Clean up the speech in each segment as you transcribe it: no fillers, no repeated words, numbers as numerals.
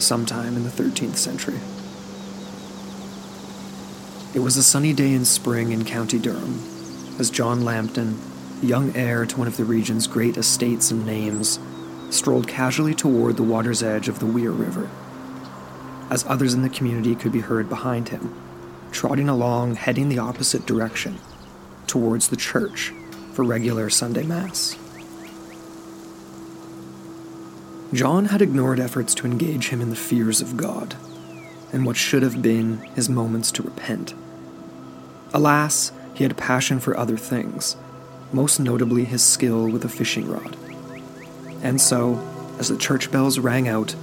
sometime in the 13th century. It was a sunny day in spring in County Durham, as John Lambton, young heir to one of the region's great estates and names, strolled casually toward the water's edge of the Wear River, as others in the community could be heard behind him, trotting along, heading the opposite direction, towards the church for regular Sunday Mass. John had ignored efforts to engage him in the fears of God, and what should have been his moments to repent. Alas, he had a passion for other things, most notably his skill with a fishing rod. And so, as the church bells rang out,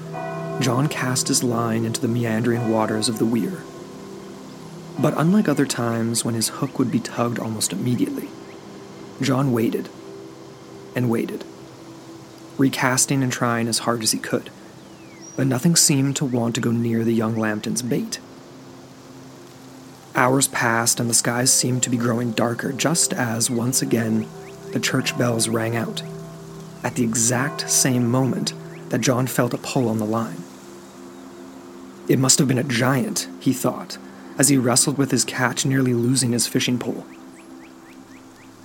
John cast his line into the meandering waters of the Wear. But unlike other times when his hook would be tugged almost immediately, John waited and waited, recasting and trying as hard as he could, but nothing seemed to want to go near the young Lambton's bait. Hours passed and the skies seemed to be growing darker just as, once again, the church bells rang out, at the exact same moment that John felt a pull on the line. It must have been a giant, he thought, as he wrestled with his catch, nearly losing his fishing pole.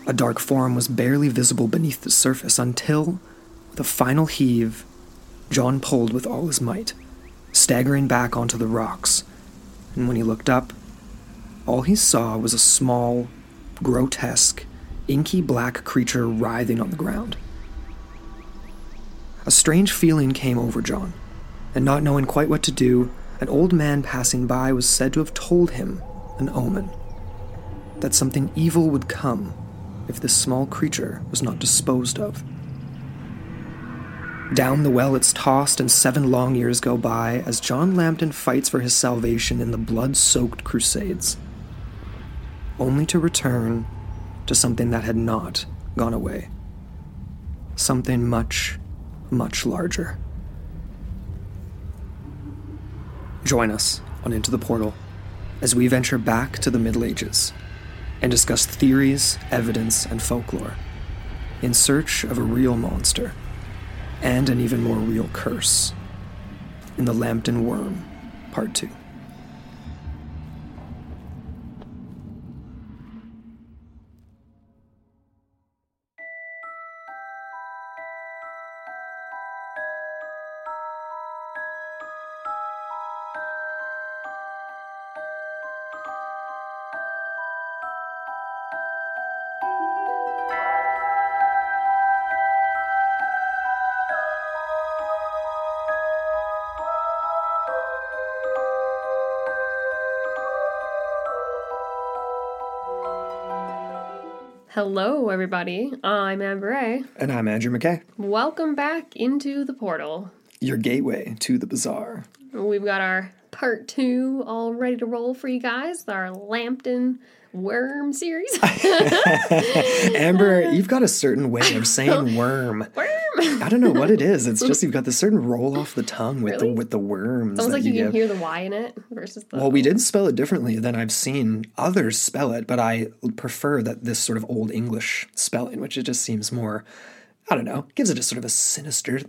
A dark form was barely visible beneath the surface until, with a final heave, John pulled with all his might, staggering back onto the rocks, and when he looked up, all he saw was a small, grotesque, inky black creature writhing on the ground. A strange feeling came over John, and not knowing quite what to do, an old man passing by was said to have told him an omen, that something evil would come if this small creature was not disposed of. Down the well it's tossed, and 7 long years go by as John Lambton fights for his salvation in the blood-soaked Crusades, only to return to something that had not gone away. Something much, much larger. Join us on Into the Portal as we venture back to the Middle Ages and discuss theories, evidence, and folklore in search of a real monster and an even more real curse, in the Lambton Wyrm, Part 2. Hello, everybody. I'm Amber A. And I'm Andrew McKay. Welcome back into the portal. Your gateway to the bazaar. We've got our part 2 all ready to roll for you guys, our Lambton Wyrm series. Amber, you've got a certain way of saying worm. Worm! I don't know what it is. It's just you've got this certain roll off the tongue with, really? with the worms. Sounds like you can hear the Y in it versus the... Well, we did spell it differently than I've seen others spell it, but I prefer that this sort of Old English spelling, which it just seems more... I don't know, gives it a sort of a sinister,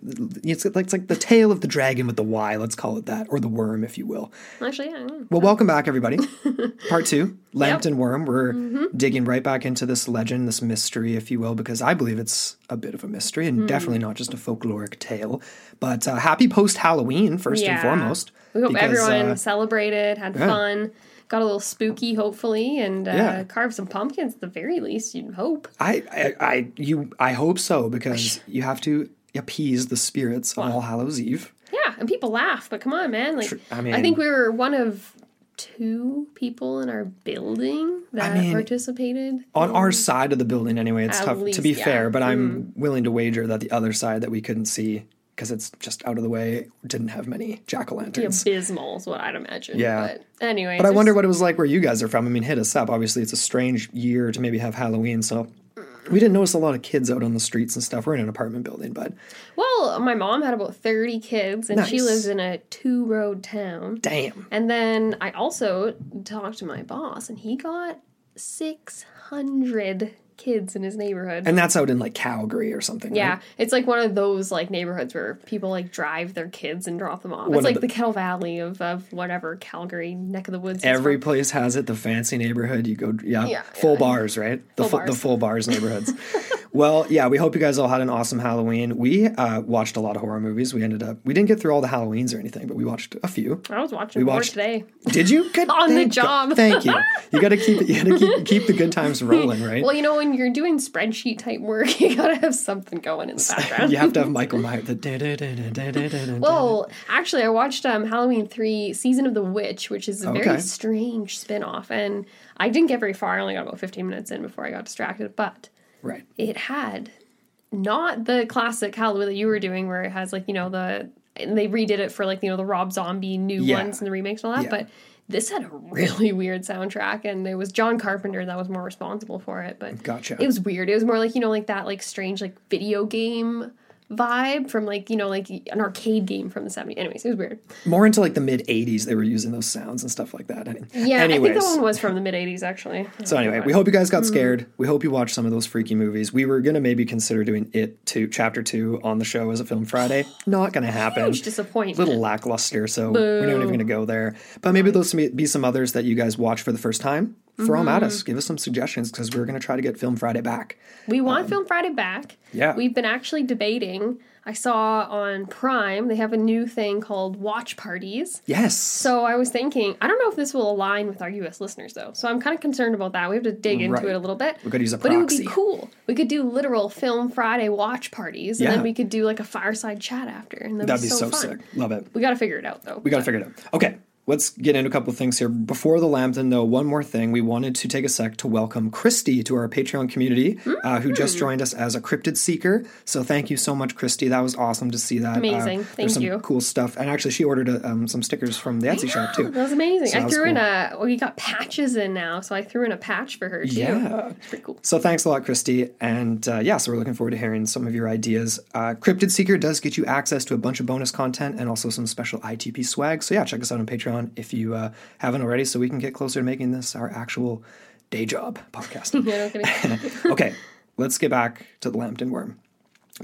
it's like the tail of the dragon with the Y, let's call it that, or the worm, if you will. Actually, yeah. Well, welcome back, everybody. Part 2, Lambton Wyrm. We're digging right back into this legend, this mystery, if you will, because I believe it's a bit of a mystery and definitely not just a folkloric tale. But happy post-Halloween, first and foremost. We hope everyone celebrated, had fun. Got a little spooky, hopefully, and carved some pumpkins at the very least, you'd hope. I hope so, because you have to appease the spirits on All Hallows' Eve. Yeah, and people laugh, but come on, man. Like, I think we were one of 2 people in our building that participated. On our side of the building, anyway. It's tough, to be fair, but I'm willing to wager that the other side that we couldn't see because it's just out of the way. Didn't have many jack-o'-lanterns. The abysmal is what I'd imagine. Yeah. But anyway. But I wonder what it was like where you guys are from. I mean, hit us up. Obviously, it's a strange year to maybe have Halloween, so... We didn't notice a lot of kids out on the streets and stuff. We're in an apartment building, but... Well, my mom had about 30 kids, and she lives in a two-road town. Damn. And then I also talked to my boss, and he got 600 kids in his neighborhood. And that's out in, like, Calgary or something, yeah, right? It's, like, one of those, like, neighborhoods where people, like, drive their kids and drop them off. It's, like, the Kettle Valley of whatever Calgary neck of the woods Every place has it. The fancy neighborhood. You go, bars, right? The full bars neighborhoods. Well, yeah, we hope you guys all had an awesome Halloween. We watched a lot of horror movies. We didn't get through all the Halloweens or anything, but we watched a few. I was watching more today. Did you? Good. On the job. Thank you. You got to keep the good times rolling, right? Well, you know, when you're doing spreadsheet type work, you got to have something going in the background. You have to have Michael Myers. Well, actually, I watched Halloween 3 Season of the Witch, which is a very strange spinoff, and I didn't get very far. I only got about 15 minutes in before I got distracted, but... Right. It had not the classic Halloween that you were doing where it has, like, you know, and they redid it for, like, you know, the Rob Zombie new ones and the remakes and all that, but this had a really weird soundtrack, and it was John Carpenter that was more responsible for it, but Gotcha. It was weird. It was more like, you know, like that, like, strange, like, video game vibe from, like, you know, like an arcade game from the 70s. Anyways, it was weird. More into, like, the mid-80s, they were using those sounds and stuff like that. Yeah, anyways. I think that one was from the mid-80s, actually. So anyway, we hope you guys got scared. We hope you watched some of those freaky movies. We were going to maybe consider doing It 2, Chapter 2 on the show as a Film Friday. Not going to happen. Huge disappointment. A little lackluster, so we're not even going to go there. But maybe those may be some others that you guys watch for the first time. Throw them at us. Give us some suggestions because we're going to try to get Film Friday back. We want Film Friday back. Yeah. We've been actually debating. I saw on Prime, they have a new thing called watch parties. Yes. So I was thinking, I don't know if this will align with our U.S. listeners, though. So I'm kind of concerned about that. We have to dig into it a little bit. We could use a proxy. But it would be cool. We could do literal Film Friday watch parties. And then we could do, like, a fireside chat after. And that'd be so fun. Sick. Love it. We got to figure it out, though. We got to figure it out. Okay. Let's get into a couple of things here. Before the Lambton, though, one more thing. We wanted to take a sec to welcome Christy to our Patreon community, who just joined us as a Cryptid Seeker. So thank you so much, Christy. That was awesome to see that. Amazing. Thank you. Some cool stuff. And actually, she ordered some stickers from the Etsy shop, too. That was amazing. So I threw in we got patches in now, so I threw in a patch for her, too. Yeah. It's pretty cool. So thanks a lot, Christy. And, so we're looking forward to hearing some of your ideas. Cryptid Seeker does get you access to a bunch of bonus content and also some special ITP swag. So, yeah, check us out on Patreon if you haven't already, so we can get closer to making this our actual day job podcasting. Okay, let's get back to the Lambton Wyrm.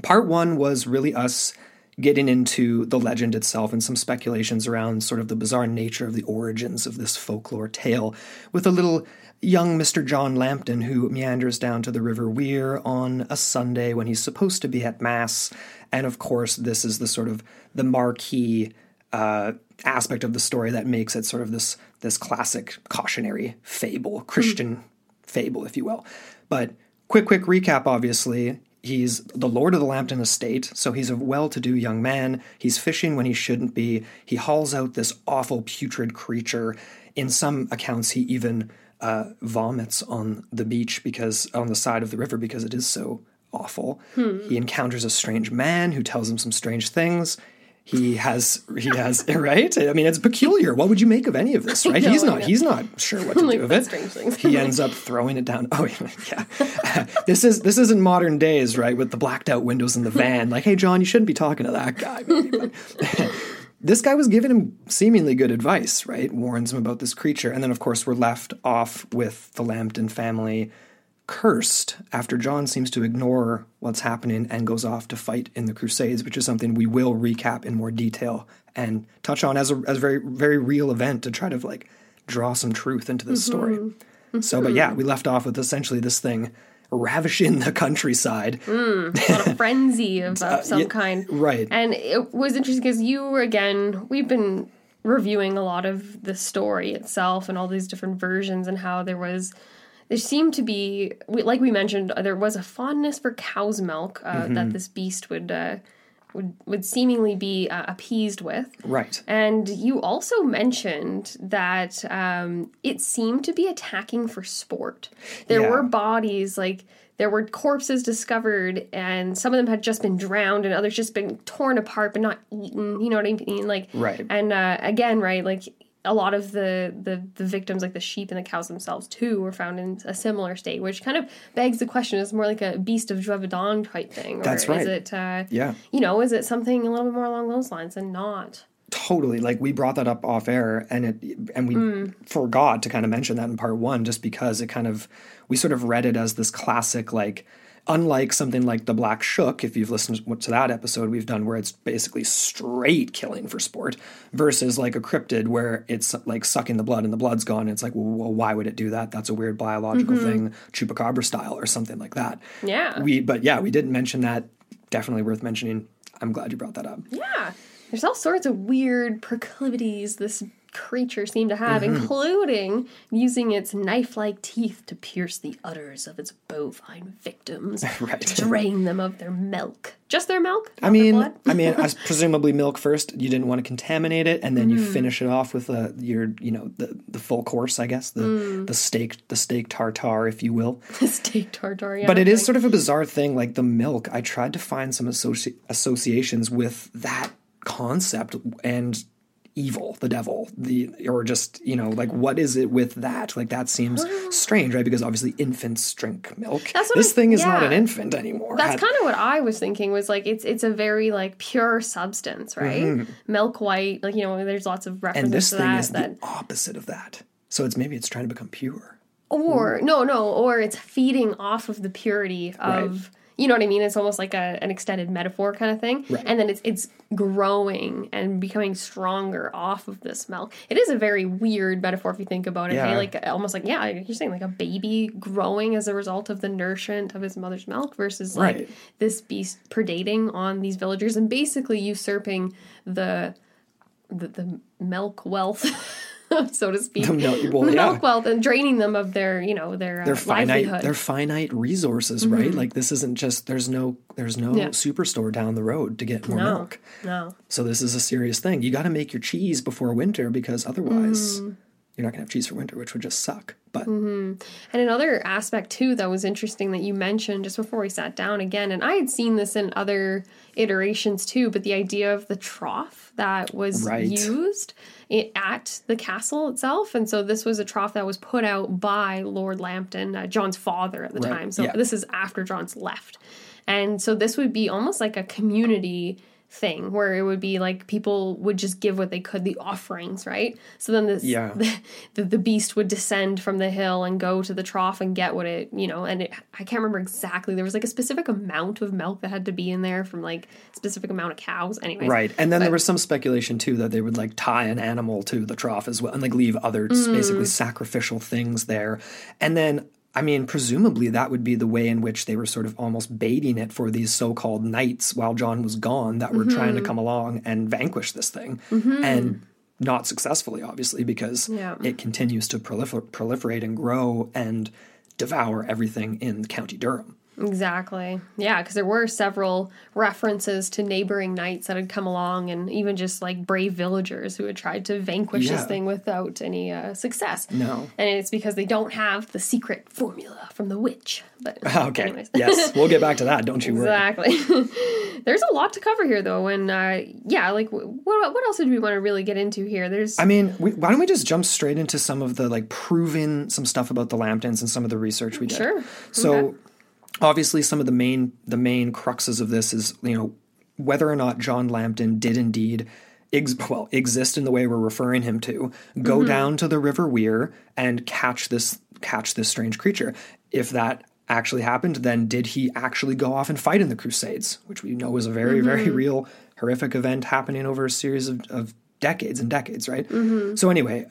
Part one was really us getting into the legend itself and some speculations around sort of the bizarre nature of the origins of this folklore tale with a little young Mr. John Lambton who meanders down to the River Weir on a Sunday when he's supposed to be at Mass. And of course, this is the sort of the marquee aspect of the story that makes it sort of this classic cautionary fable, Christian fable, if you will. But quick recap, obviously. He's the lord of the Lambton estate, so he's a well-to-do young man. He's fishing when he shouldn't be. He hauls out this awful putrid creature. In some accounts, he even vomits on the beach on the side of the river because it is so awful. He encounters a strange man who tells him some strange things. He has, right? I mean, it's peculiar. What would you make of any of this, right? He's not sure what to do with it. Strange things. He ends up throwing it down. Oh, yeah. This isn't modern days, right? With the blacked out windows in the van. Like, hey, John, you shouldn't be talking to that guy. This guy was giving him seemingly good advice, right? Warns him about this creature. And then, of course, we're left off with the Lambton family cursed after John seems to ignore what's happening and goes off to fight in the Crusades, which is something we will recap in more detail and touch on as a very, very real event to try to, like, draw some truth into this story. So, but yeah, we left off with essentially this thing ravishing the countryside. A frenzy of some kind. Right. And it was interesting because we've been reviewing a lot of the story itself and all these different versions and how there seemed to be, like we mentioned, there was a fondness for cow's milk that this beast would seemingly be appeased with. Right. And you also mentioned that it seemed to be attacking for sport. There were bodies, like, There were corpses discovered, and some of them had just been drowned, and others just been torn apart but not eaten. You know what I mean? Like, right. And again, right, like a lot of the victims, like the sheep and the cows themselves, too, were found in a similar state, which kind of begs the question: is more like a Beast of Gévaudan type thing? Or that's right. Is it, you know, is it something a little bit more along those lines and not? Totally. Like, we brought that up off air, and we forgot to kind of mention that in part one, just because it kind of, we sort of read it as this classic, like, unlike something like the Black Shuck, if you've listened to that episode we've done, where it's basically straight killing for sport, versus like a cryptid where it's like sucking the blood and the blood's gone. And it's like, well, why would it do that? That's a weird biological thing, Chupacabra style or something like that. Yeah. But we didn't mention that. Definitely worth mentioning. I'm glad you brought that up. Yeah. There's all sorts of weird proclivities this creature seemed to have, including using its knife-like teeth to pierce the udders of its bovine victims, right. to drain them of their milk. Just their milk? I mean, presumably milk first. You didn't want to contaminate it, and then you finish it off with your full course, I guess, the steak tartare, if you will. The steak tartare. Yeah, but it is sort of a bizarre thing, like the milk. I tried to find some associations with that concept and evil, the devil, what is it with that? Like, that seems strange, right? Because obviously infants drink milk. This thing is not an infant anymore. That's kind of what I was thinking, was like, it's a very like pure substance, right? Milk white, like, you know, there's lots of references to that. And this thing is the opposite of that. So it's trying to become pure. Or, or it's feeding off of the purity of... Right. You know what I mean? It's almost like an extended metaphor kind of thing. Right. And then it's growing and becoming stronger off of this milk. It is a very weird metaphor if you think about it. Yeah. Hey? Like, almost like, yeah, you're saying like a baby growing as a result of the nourishment of his mother's milk versus like this beast predating on these villagers and basically usurping the milk wealth, so to speak, milk wealth, and draining them of their, you know, their livelihood. Their finite resources, right? Like, this isn't just, there's no superstore down the road to get more milk. No. So this is a serious thing. You got to make your cheese before winter, because otherwise you're not going to have cheese for winter, which would just suck. But And another aspect, too, that was interesting that you mentioned just before we sat down again, and I had seen this in other iterations, too, but the idea of the trough that was used... at the castle itself. And so this was a trough that was put out by Lord Lambton, John's father at the time. So this is after John's left. And so this would be almost like a community thing where it would be like people would just give what they could, the offerings, right? So then the beast would descend from the hill and go to the trough and get what it, you know, and it, I can't remember exactly. There was like a specific amount of milk that had to be in there from like a specific amount of cows anyways. Right. And then there was some speculation too that they would like tie an animal to the trough as well and like leave other basically sacrificial things there. And then I mean, presumably that would be the way in which they were sort of almost baiting it for these so-called knights while John was gone that were trying to come along and vanquish this thing. And not successfully, obviously, because it continues to proliferate and grow and devour everything in County Durham. Exactly. Yeah, because there were several references to neighboring knights that had come along and even just like brave villagers who had tried to vanquish this thing without any success. No. And it's because they don't have the secret formula from the witch. But okay. Anyways. Yes, we'll get back to that. Don't you worry. Exactly. There's a lot to cover here, though. And like what else did we want to really get into here? Why don't we just jump straight into some of the like some stuff about the Lambtons and some of the research we did. Sure. So. Okay. Obviously, some of the main cruxes of this is, you know, whether or not John Lambton did indeed exist in the way we're referring him to, go down to the River Weir and catch this strange creature. If that actually happened, then did he actually go off and fight in the Crusades, which we know was a very, very real, horrific event happening over a series of decades and decades, right? So anyway...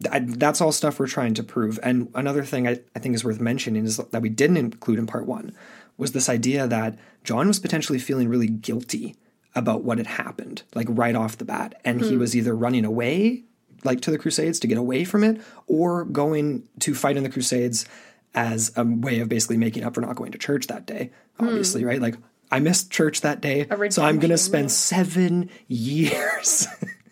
that's all stuff we're trying to prove. And another thing I think is worth mentioning is that we didn't include in part one was this idea that John was potentially feeling really guilty about what had happened, like right off the bat. And he was either running away, like to the Crusades to get away from it, or going to fight in the Crusades as a way of basically making up for not going to church that day, obviously, right? Like, I missed church that day, so I'm going to spend 7 years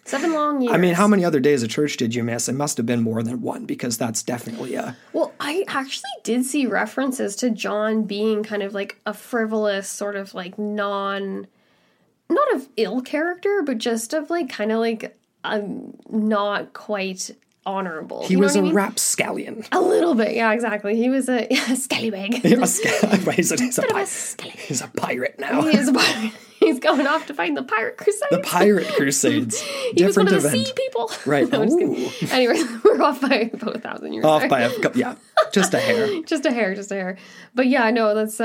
7 long years. I mean, how many other days of church did you miss? It must have been more than one, because that's definitely a... Well, I actually did see references to John being kind of like a frivolous sort of like not of ill character, but just of like kind of like not quite honorable. He was a rapscallion. A little bit, yeah, exactly. He was a scallywag. He's a pirate now. He is a pirate. He's going off to find the Pirate Crusades. The Pirate Crusades. Different event. He was one of the sea people. Right. No, anyway, we're off by about 1,000 years. Off there. By a couple, yeah. Just a hair. Just a hair. But yeah, no, that's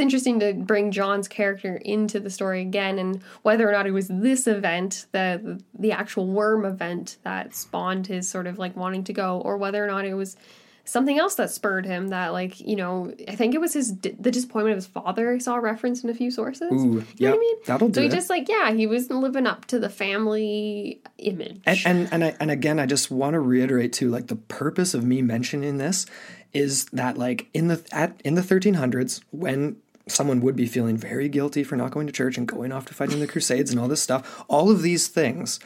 interesting to bring John's character into the story again, and whether or not it was this event, the actual worm event that spawned his sort of like wanting to go, or whether or not it was something else that spurred him that, like, you know, I think it was the disappointment of his father I saw referenced in a few sources. Ooh, you know what I mean? That'll do it. So he just, like, yeah, he wasn't living up to the family image. And again, I just want to reiterate, too, like, the purpose of me mentioning this is that, like, in the 1300s, when someone would be feeling very guilty for not going to church and going off to fighting the Crusades and all this stuff, all of these things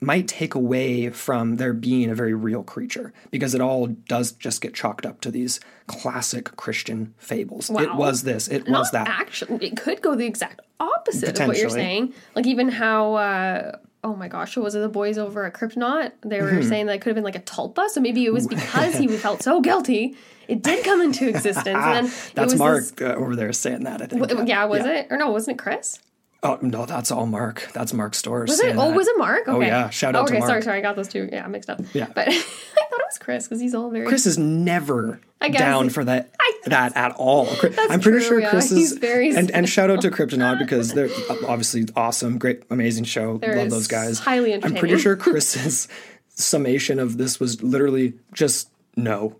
might take away from there being a very real creature, because it all does just get chalked up to these classic Christian fables. Wow. It was this. It was that. Actually, it could go the exact opposite of what you're saying. Like even how, oh my gosh, was it the boys over at Kryptonaut? They were saying that it could have been like a tulpa. So maybe it was because he felt so guilty, it did come into existence. And then that's Mark over there saying that, I think. It? Or no, wasn't it Chris? Oh, no, that's all Mark. That's Mark Storrs. Was it? Oh, was it Mark? Okay. Oh, yeah. Shout out to Mark. Okay, sorry. I got those two mixed up. Yeah. But I thought it was Chris because he's all very... Chris is never down for that at all. I'm pretty sure Chris is... He's very... And shout out to Kryptonaut because they're obviously awesome, great, amazing show. Love those guys. Highly entertaining. I'm pretty sure Chris's summation of this was literally just no.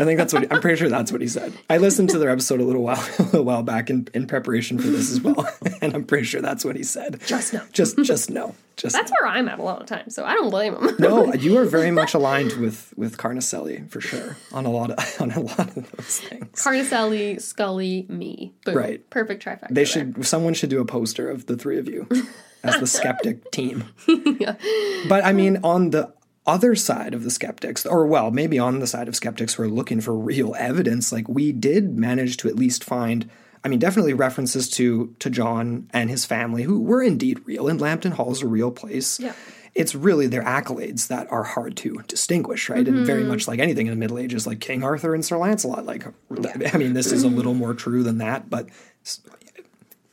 I think that's I'm pretty sure that's what he said. I listened to their episode a little while back in preparation for this as well. And I'm pretty sure that's what he said. Just no. Just no. Just that's no. Where I'm at a lot of times, so I don't blame him. No, you are very much aligned with Carnacelli for sure on a lot of those things. Carnacelli, Scully, me. Boom. Right. Perfect trifecta. Someone should do a poster of the three of you as the skeptic team. Yeah. But I mean, on the other side of the skeptics, or well, maybe on the side of skeptics who are looking for real evidence, like we did manage to at least find, I mean, definitely references to John and his family who were indeed real, and Lambton Hall is a real place. Yeah. It's really their accolades that are hard to distinguish, right? Mm-hmm. And very much like anything in the Middle Ages, like King Arthur and Sir Lancelot, like, I mean, this is a little more true than that, but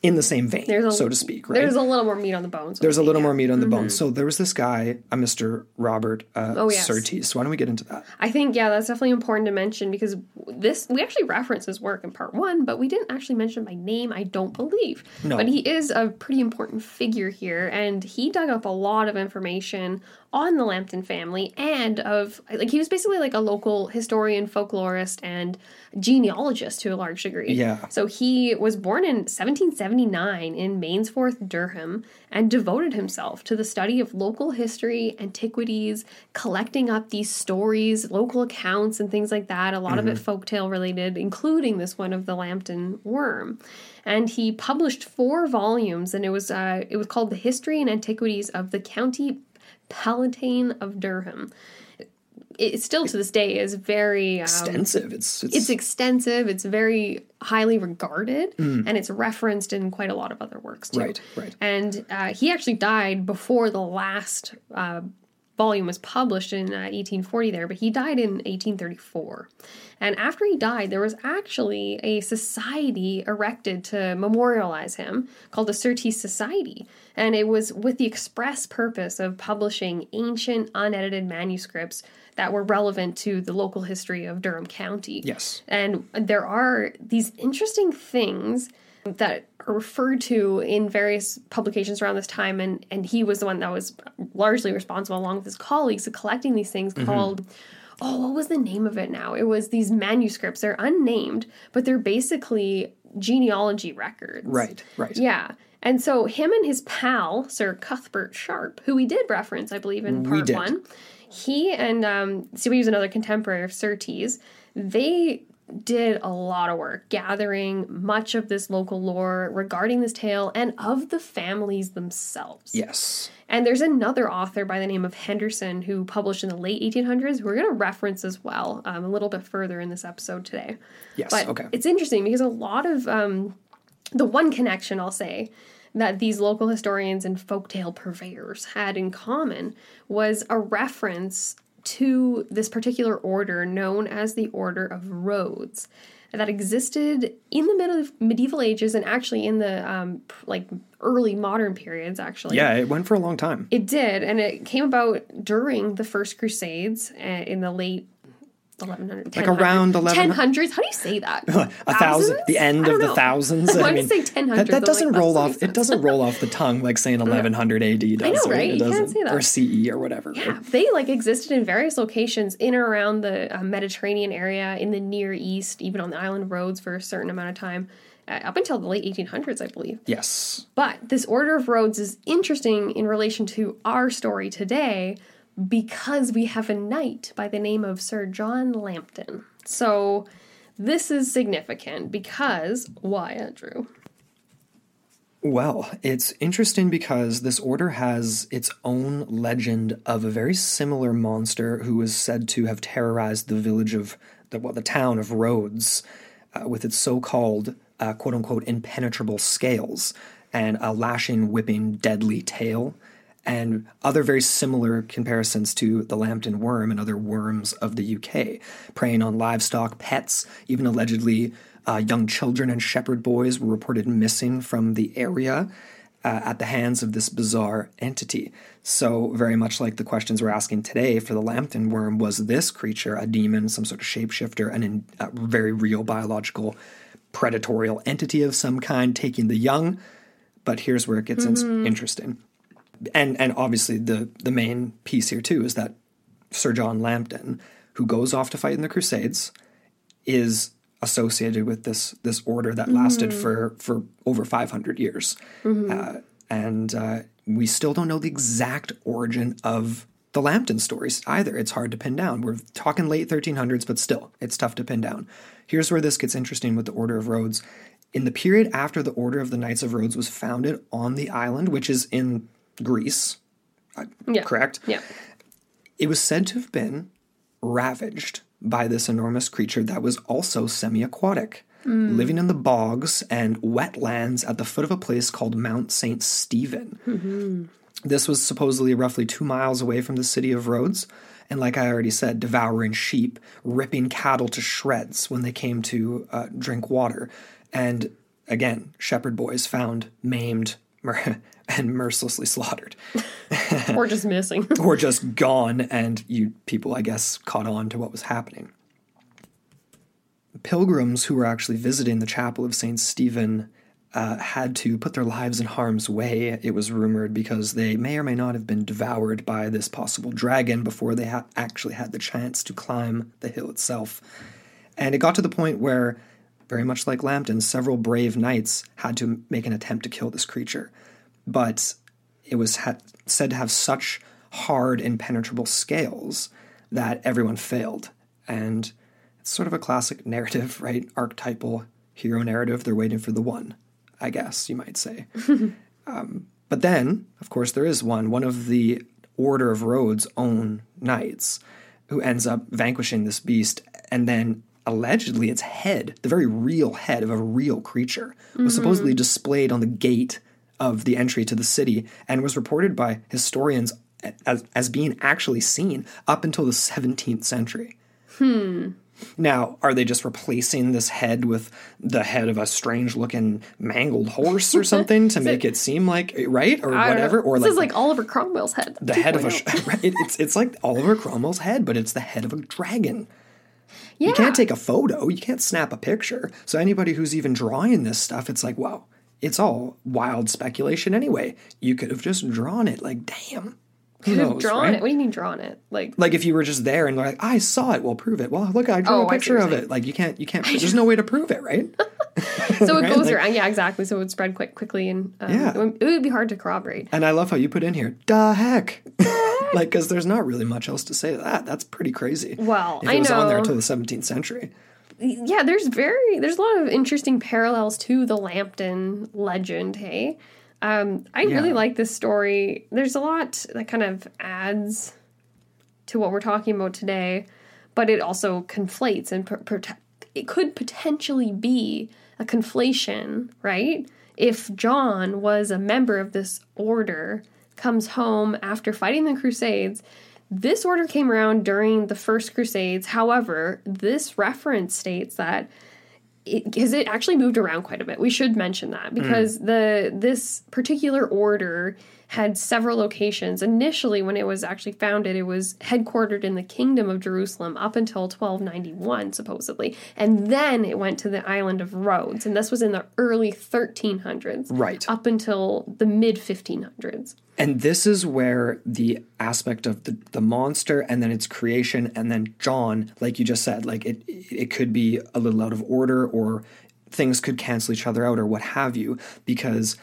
in the same vein, so to speak, right? There's a little more meat on the bones. So there was this guy, a Mr. Robert Surtees. Why don't we get into that? I think, yeah, that's definitely important to mention because we actually reference his work in part one, but we didn't actually mention by name, I don't believe. No. But he is a pretty important figure here, and he dug up a lot of information on the Lambton family and of, like, he was basically like a local historian, folklorist, and genealogist to a large degree. Yeah. So he was born in 1779 in Mainsforth, Durham, and devoted himself to the study of local history, antiquities, collecting up these stories, local accounts, and things like that. A lot of it folktale related, including this one of the Lambton Wyrm. And he published 4 volumes, and it was called The History and Antiquities of the County Palatine of Durham. It still to this day is very extensive. It's extensive. It's very highly regarded, and it's referenced in quite a lot of other works too. Right. And he actually died before the last volume was published in 1840 there, but he died in 1834. And after he died, there was actually a society erected to memorialize him called the Surtees Society. And it was with the express purpose of publishing ancient, unedited manuscripts that were relevant to the local history of Durham County. Yes. And there are these interesting things that are referred to in various publications around this time, and he was the one that was largely responsible, along with his colleagues, of collecting these things called, what was the name of it now? It was these manuscripts. They're unnamed, but they're basically genealogy records. Right. Yeah. And so him and his pal, Sir Cuthbert Sharp, who we did reference, I believe, in part one, he and, he was another contemporary of Surtees, they did a lot of work gathering much of this local lore regarding this tale and of the families themselves. Yes. And there's another author by the name of Henderson who published in the late 1800s. We're going to reference as well a little bit further in this episode today. Yes, but okay. It's interesting because a lot of the one connection, I'll say, that these local historians and folktale purveyors had in common was a reference to this particular order known as the Order of Rhodes that existed in the medieval ages and actually in the early modern periods, actually. Yeah, it went for a long time. It did, and it came about during the First Crusades in the late 1100s. Like around 1100s. How do you say that? A thousand. The end of the thousands. I want to say 1000. That doesn't roll off. It doesn't roll off the tongue like saying 1100 AD does. I know, right? You can't say that. Or CE or whatever. Yeah, right? They existed in various locations in or around the Mediterranean area, in the Near East, even on the island of Rhodes for a certain amount of time, up until the late 1800s, I believe. Yes. But this Order of Rhodes is interesting in relation to our story today, because we have a knight by the name of Sir John Lambton. So this is significant because why, Andrew? Well, it's interesting because this order has its own legend of a very similar monster who is said to have terrorized the village of the town of Rhodes with its so-called quote-unquote impenetrable scales and a lashing, whipping, deadly tail, and other very similar comparisons to the Lambton worm and other worms of the UK, preying on livestock, pets, even allegedly young children and shepherd boys were reported missing from the area at the hands of this bizarre entity. So very much like the questions we're asking today for the Lambton worm, was this creature a demon, some sort of shapeshifter, and a very real biological predatorial entity of some kind taking the young? But here's where it gets interesting. And obviously the main piece here too is that Sir John Lambton, who goes off to fight in the Crusades, is associated with this order that lasted for over 500 years. Mm-hmm. And we still don't know the exact origin of the Lambton stories either. It's hard to pin down. We're talking late 1300s, but still, it's tough to pin down. Here's where this gets interesting with the Order of Rhodes. In the period after the Order of the Knights of Rhodes was founded on the island, which is in Greece, correct? Yeah. It was said to have been ravaged by this enormous creature that was also semi-aquatic, living in the bogs and wetlands at the foot of a place called Mount St. Stephen. Mm-hmm. This was supposedly roughly 2 miles away from the city of Rhodes, and like I already said, devouring sheep, ripping cattle to shreds when they came to drink water. And again, shepherd boys found maimed and mercilessly slaughtered. Or just missing. Or just gone, and people, I guess, caught on to what was happening. Pilgrims who were actually visiting the chapel of St. Stephen had to put their lives in harm's way, it was rumored, because they may or may not have been devoured by this possible dragon before they actually had the chance to climb the hill itself. And it got to the point where, very much like Lambton, several brave knights had to make an attempt to kill this creature. But it was said to have such hard, impenetrable scales that everyone failed. And it's sort of a classic narrative, right? Archetypal hero narrative. They're waiting for the one, I guess you might say. But then, of course, there is one of the Order of Rhodes' own knights who ends up vanquishing this beast. And then allegedly its head, the very real head of a real creature, was supposedly displayed on the gate of the entry to the city, and was reported by historians as being actually seen up until the 17th century. Now, are they just replacing this head with the head of a strange-looking mangled horse or something to make it seem like, right? Or whatever? Or this is like Oliver Cromwell's head. The head of a... it's like Oliver Cromwell's head, but it's the head of a dragon. Yeah. You can't take a photo. You can't snap a picture. So anybody who's even drawing this stuff, it's like, wow. It's all wild speculation anyway. You could have just drawn it. Like, damn. Could have drawn it? What do you mean drawn it? Like if you were just there and you're like, I saw it. Well, prove it. Well, look, I drew a picture of it. Like, you can't. There's no way to prove it, right? So it goes around. Yeah, exactly. So it would spread quickly. And it would be hard to corroborate. And I love how you put in here, duh heck. Because there's not really much else to say to that. That's pretty crazy. Well, I know. It was on there until the 17th century. yeah, there's a lot of interesting parallels to the Lambton legend, hey? I really like this story. There's a lot that kind of adds to what we're talking about today, but it also conflates, and it could potentially be a conflation, right? If John was a member of this order, comes home after fighting the Crusades. This order came around during the First Crusades. However, this reference states that because it actually moved around quite a bit. We should mention that because this particular order had several locations. Initially, when it was actually founded, it was headquartered in the Kingdom of Jerusalem up until 1291, supposedly. And then it went to the island of Rhodes. And this was in the early 1300s. Right. Up until the mid-1500s. And this is where the aspect of the monster and then its creation and then John, like you just said, like it could be a little out of order or things could cancel each other out or what have you, because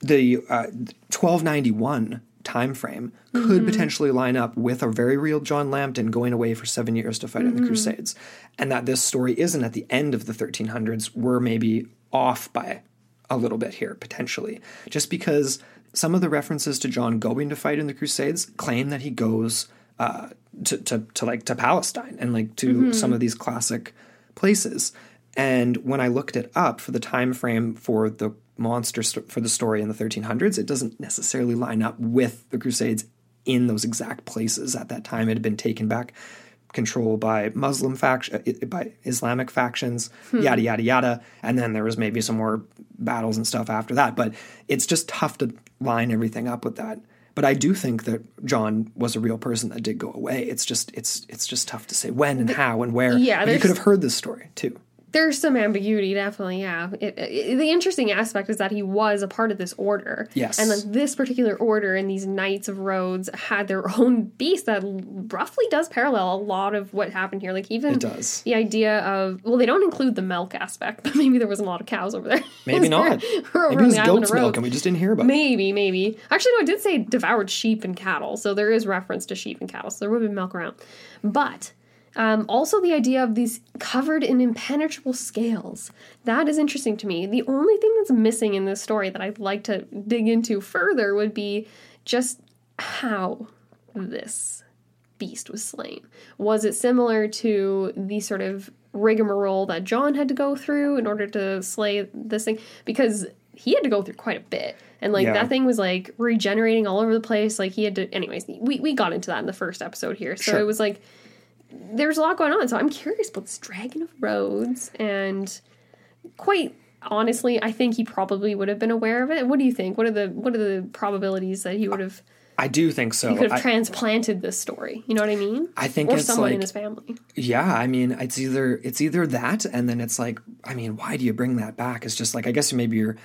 the 1291 time frame could potentially line up with a very real John Lambton going away for 7 years to fight in the Crusades, and that this story isn't at the end of the 1300s. We're maybe off by a little bit here, potentially, just because some of the references to John going to fight in the Crusades claim that he goes to Palestine and like to some of these classic places. And when I looked it up for the time frame for the monster for the story in the 1300s, it doesn't necessarily line up with the Crusades in those exact places. At that time, it had been taken back control by Muslim by Islamic factions, yada yada yada, and then there was maybe some more battles and stuff after that. But it's just tough to line everything up with that. But I do think that John was a real person that did go away. It's just it's just tough to say when and how and where. Yeah, but you could have heard this story too. There's some ambiguity, definitely, yeah. The interesting aspect is that he was a part of this order. Yes. And like this particular order and these Knights of Rhodes had their own beast that roughly does parallel a lot of what happened here. Like even it does. The idea of, well, they don't include the milk aspect, but maybe there was a lot of cows over there. Maybe not. Maybe it was goat's milk and we just didn't hear about it. Maybe. Actually, no, it did say devoured sheep and cattle, so there is reference to sheep and cattle, so there would be milk around. But also the idea of these covered in impenetrable scales. That is interesting to me. The only thing that's missing in this story that I'd like to dig into further would be just how this beast was slain. Was it similar to the sort of rigmarole that John had to go through in order to slay this thing? Because he had to go through quite a bit. And, like, that thing was, like, regenerating all over the place. Like, he had to... Anyways, we got into that in the first episode here. So it was, like... There's a lot going on, so I'm curious about this Dragon of Rhodes, and quite honestly, I think he probably would have been aware of it. What do you think? What are the probabilities that he would have... I do think so. He could have transplanted this story, you know what I mean? I think or it's someone like, in his family. Yeah, I mean, it's either that, and then it's like, I mean, why do you bring that back? It's just like, I guess maybe you're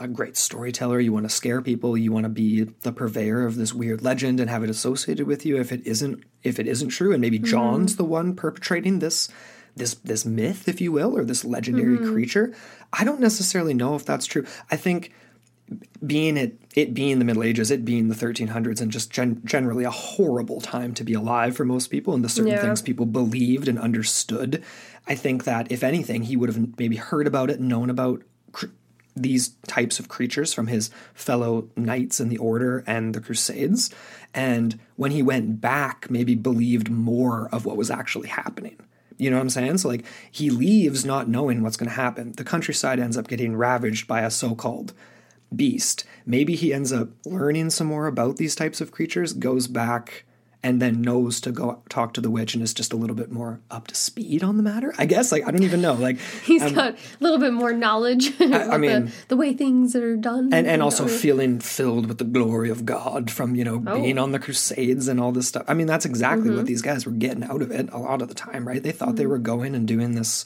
a great storyteller, you want to scare people, you want to be the purveyor of this weird legend and have it associated with you if it isn't true, and maybe John's the one perpetrating this myth, if you will, or this legendary creature. I don't necessarily know if that's true. I think being it being the Middle Ages, it being the 1300s, and just generally a horrible time to be alive for most people, and the certain things people believed and understood. I think that if anything, he would have maybe heard about it, known about these types of creatures from his fellow knights in the order and the Crusades. And when he went back, maybe believed more of what was actually happening. You know what I'm saying? So like he leaves not knowing what's going to happen. The countryside ends up getting ravaged by a so-called beast. Maybe he ends up learning some more about these types of creatures, goes back and then knows to go talk to the witch and is just a little bit more up to speed on the matter. I guess, like, I don't even know. Like he's got a little bit more knowledge the way things are done. And also feeling filled with the glory of God from, you know, being on the Crusades and all this stuff. I mean, that's exactly what these guys were getting out of it a lot of the time, right? They thought they were going and doing this,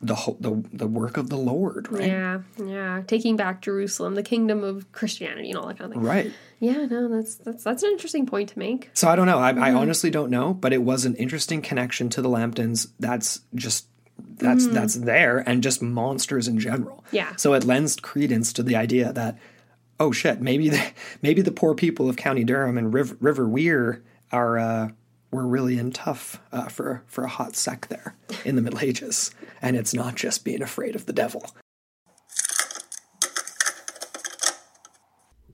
the work of the Lord, right? Yeah. Taking back Jerusalem, the kingdom of Christianity and all that kind of thing. Right. Yeah, no, that's an interesting point to make. So I don't know. I honestly don't know, but it was an interesting connection to the Lambtons. That's there, and just monsters in general. Yeah. So it lends credence to the idea that, oh shit, maybe the poor people of County Durham and River Weir are were really in tough for a hot sec there in the Middle Ages. And it's not just being afraid of the devil.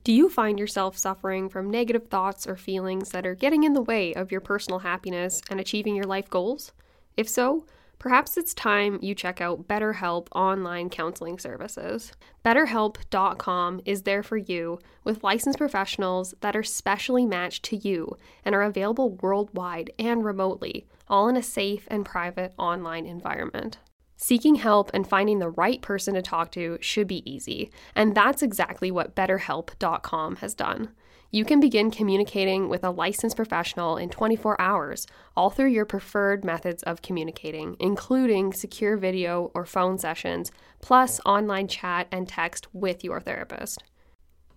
Do you find yourself suffering from negative thoughts or feelings that are getting in the way of your personal happiness and achieving your life goals? If so, perhaps it's time you check out BetterHelp online counseling services. BetterHelp.com is there for you with licensed professionals that are specially matched to you and are available worldwide and remotely, all in a safe and private online environment. Seeking help and finding the right person to talk to should be easy, and that's exactly what BetterHelp.com has done. You can begin communicating with a licensed professional in 24 hours, all through your preferred methods of communicating, including secure video or phone sessions, plus online chat and text with your therapist.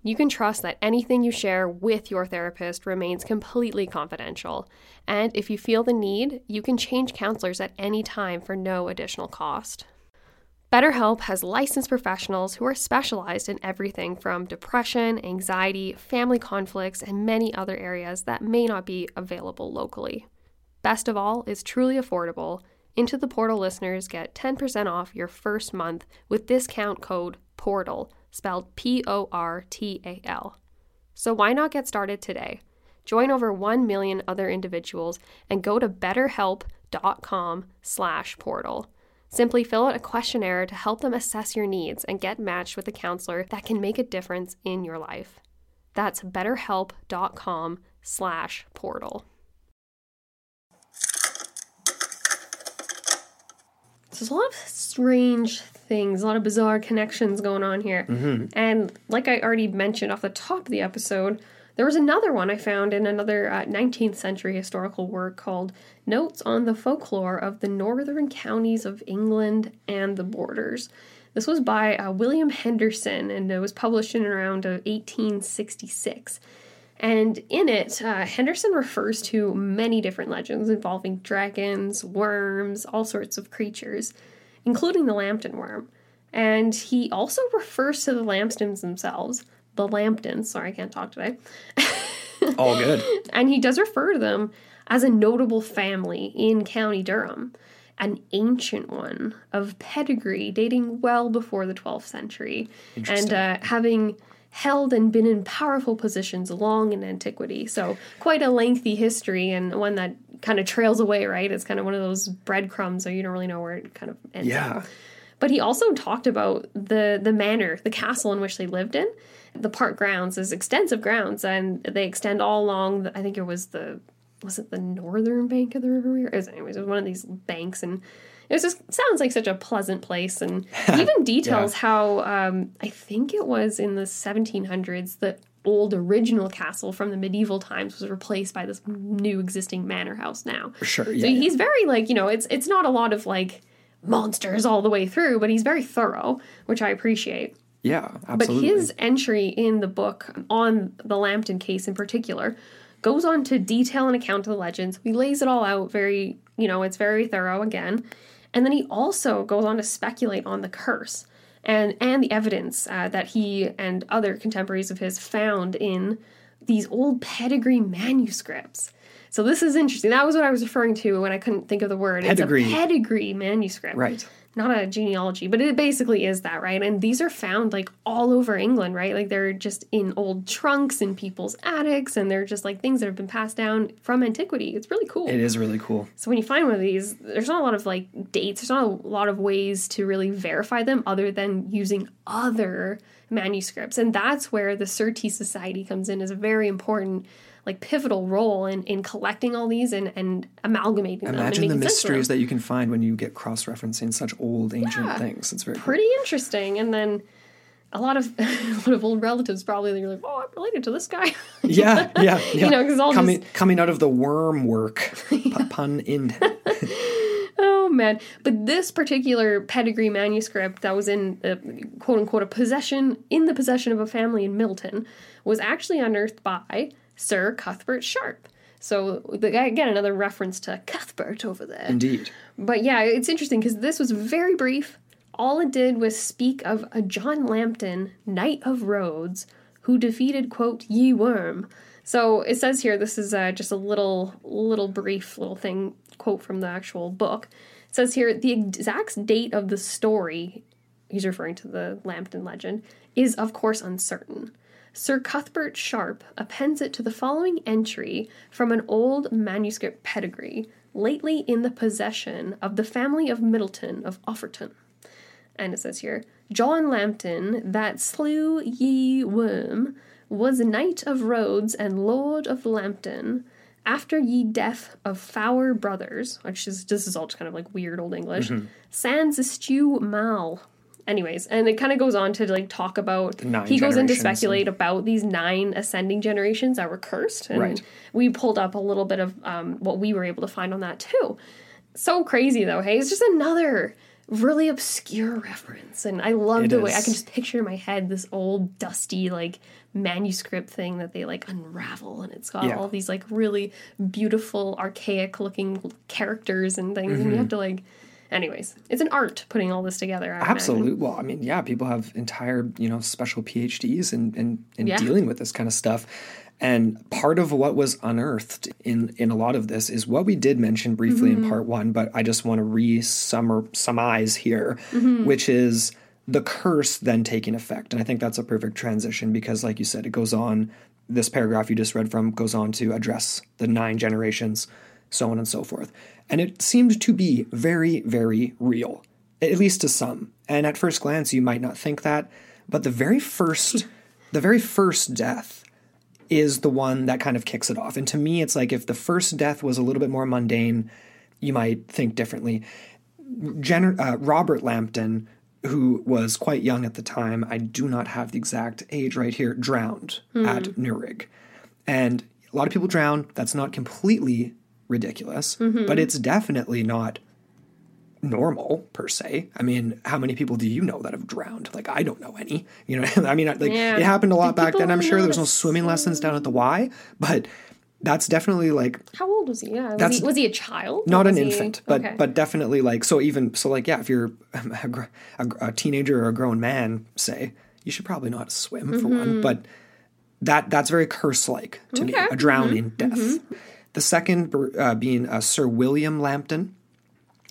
You can trust that anything you share with your therapist remains completely confidential, and if you feel the need, you can change counselors at any time for no additional cost. BetterHelp has licensed professionals who are specialized in everything from depression, anxiety, family conflicts, and many other areas that may not be available locally. Best of all, it's truly affordable. Into the Portal listeners get 10% off your first month with discount code PORTAL, spelled P-O-R-T-A-L. So why not get started today? Join over 1 million other individuals and go to betterhelp.com/portal. Simply fill out a questionnaire to help them assess your needs and get matched with a counselor that can make a difference in your life. That's betterhelp.com/portal. So there's a lot of strange things, a lot of bizarre connections going on here. Mm-hmm. And like I already mentioned off the top of the episode, there was another one I found in another 19th century historical work called Notes on the Folklore of the Northern Counties of England and the Borders. This was by William Henderson, and it was published in around 1866. And in it, Henderson refers to many different legends involving dragons, worms, all sorts of creatures, including the Lambton Wyrm. And he also refers to the Lambtons themselves. The Lambtons. Sorry, I can't talk today. All good. And he does refer to them as a notable family in County Durham, an ancient one of pedigree dating well before the 12th century, and having held and been in powerful positions long in antiquity. So quite a lengthy history, and one that kind of trails away, right? It's kind of one of those breadcrumbs, so you don't really know where it kind of ends up. But he also talked about the manor, the castle in which they lived in. The park grounds is extensive grounds, and they extend all along, I think it was the northern bank of the river? It was one of these banks, and it was just sounds like such a pleasant place, and even details how, I think it was in the 1700s, the old original castle from the medieval times was replaced by this new existing manor house now. Sure, yeah. So he's very, like, you know, it's not a lot of, like, monsters all the way through, but he's very thorough, which I appreciate. Yeah, absolutely. But his entry in the book on the Lambton case in particular goes on to detail an account of the legends. He lays it all out very, you know, it's very thorough again. And then he also goes on to speculate on the curse and the evidence that he and other contemporaries of his found in these old pedigree manuscripts. So this is interesting. That was what I was referring to when I couldn't think of the word. Pedigree. It's a pedigree manuscript. Right. Not a genealogy, but it basically is that, right? And these are found, like, all over England, right? Like, they're just in old trunks in people's attics, and they're just, like, things that have been passed down from antiquity. It's really cool. It is really cool. So when you find one of these, there's not a lot of, like, dates. There's not a lot of ways to really verify them other than using other manuscripts. And that's where the Surtees Society comes in as a very important, like, pivotal role in collecting all these and amalgamating them. Imagine the mysteries that you can find when you get cross-referencing such old ancient things. It's very pretty interesting. And then a lot of old relatives probably, they're like, oh, I'm related to this guy. yeah. You know, because all coming out of the worm work, pun intended. Oh, man. But this particular pedigree manuscript that was in, quote-unquote, in the possession of a family in Milton was actually unearthed by Sir Cuthbert Sharp. So, again, another reference to Cuthbert over there. Indeed. But, yeah, it's interesting because this was very brief. All it did was speak of a John Lambton, Knight of Rhodes, who defeated, quote, ye worm. So it says here, this is just a little brief thing, quote from the actual book. It says here, the exact date of the story, he's referring to the Lambton legend, is of course uncertain. Sir Cuthbert Sharp appends it to the following entry from an old manuscript pedigree, lately in the possession of the family of Middleton of Offerton. And it says here, John Lambton, that slew ye worm, was knight of Rhodes and lord of Lambton, after ye death of Fowre brothers, which is, this is all just kind of like weird old English, sans eschew mal. Anyways, and it kind of goes on to like talk about, he goes into speculate about these 9 ascending generations that were cursed. And right. We pulled up a little bit of what we were able to find on that too. So crazy though, hey? It's just another really obscure reference, and I love it the is. Way I can just picture in my head this old dusty like manuscript thing that they like unravel, and it's got all these like really beautiful archaic looking characters and things, and you have to like, anyways, it's an art putting all this together. Absolutely. Well, I mean, yeah, people have entire, you know, special PhDs in dealing with this kind of stuff. And part of what was unearthed in a lot of this is what we did mention briefly in part one, but I just want to re-summarize here, which is the curse then taking effect. And I think that's a perfect transition because, like you said, it goes on, this paragraph you just read from goes on to address the 9 generations, so on and so forth. And it seemed to be very, very real, at least to some. And at first glance, you might not think that, but the very first death is the one that kind of kicks it off. And to me, it's like if the first death was a little bit more mundane, you might think differently. Robert Lambton, who was quite young at the time, I do not have the exact age right here, drowned at Newrig. And a lot of people drown. That's not completely ridiculous, but it's definitely not normal per se. I mean, how many people do you know that have drowned? Like, I don't know any. You know, I mean, like it happened a lot back then. I'm sure there was no swimming lessons down at the Y, but that's definitely like. How old was he? Yeah, was he a child? Not an infant, but definitely like if you're a teenager or a grown man, say you should probably know how to swim for one. But that's very curse-like to me. A drown in death. The second being Sir William Lambton,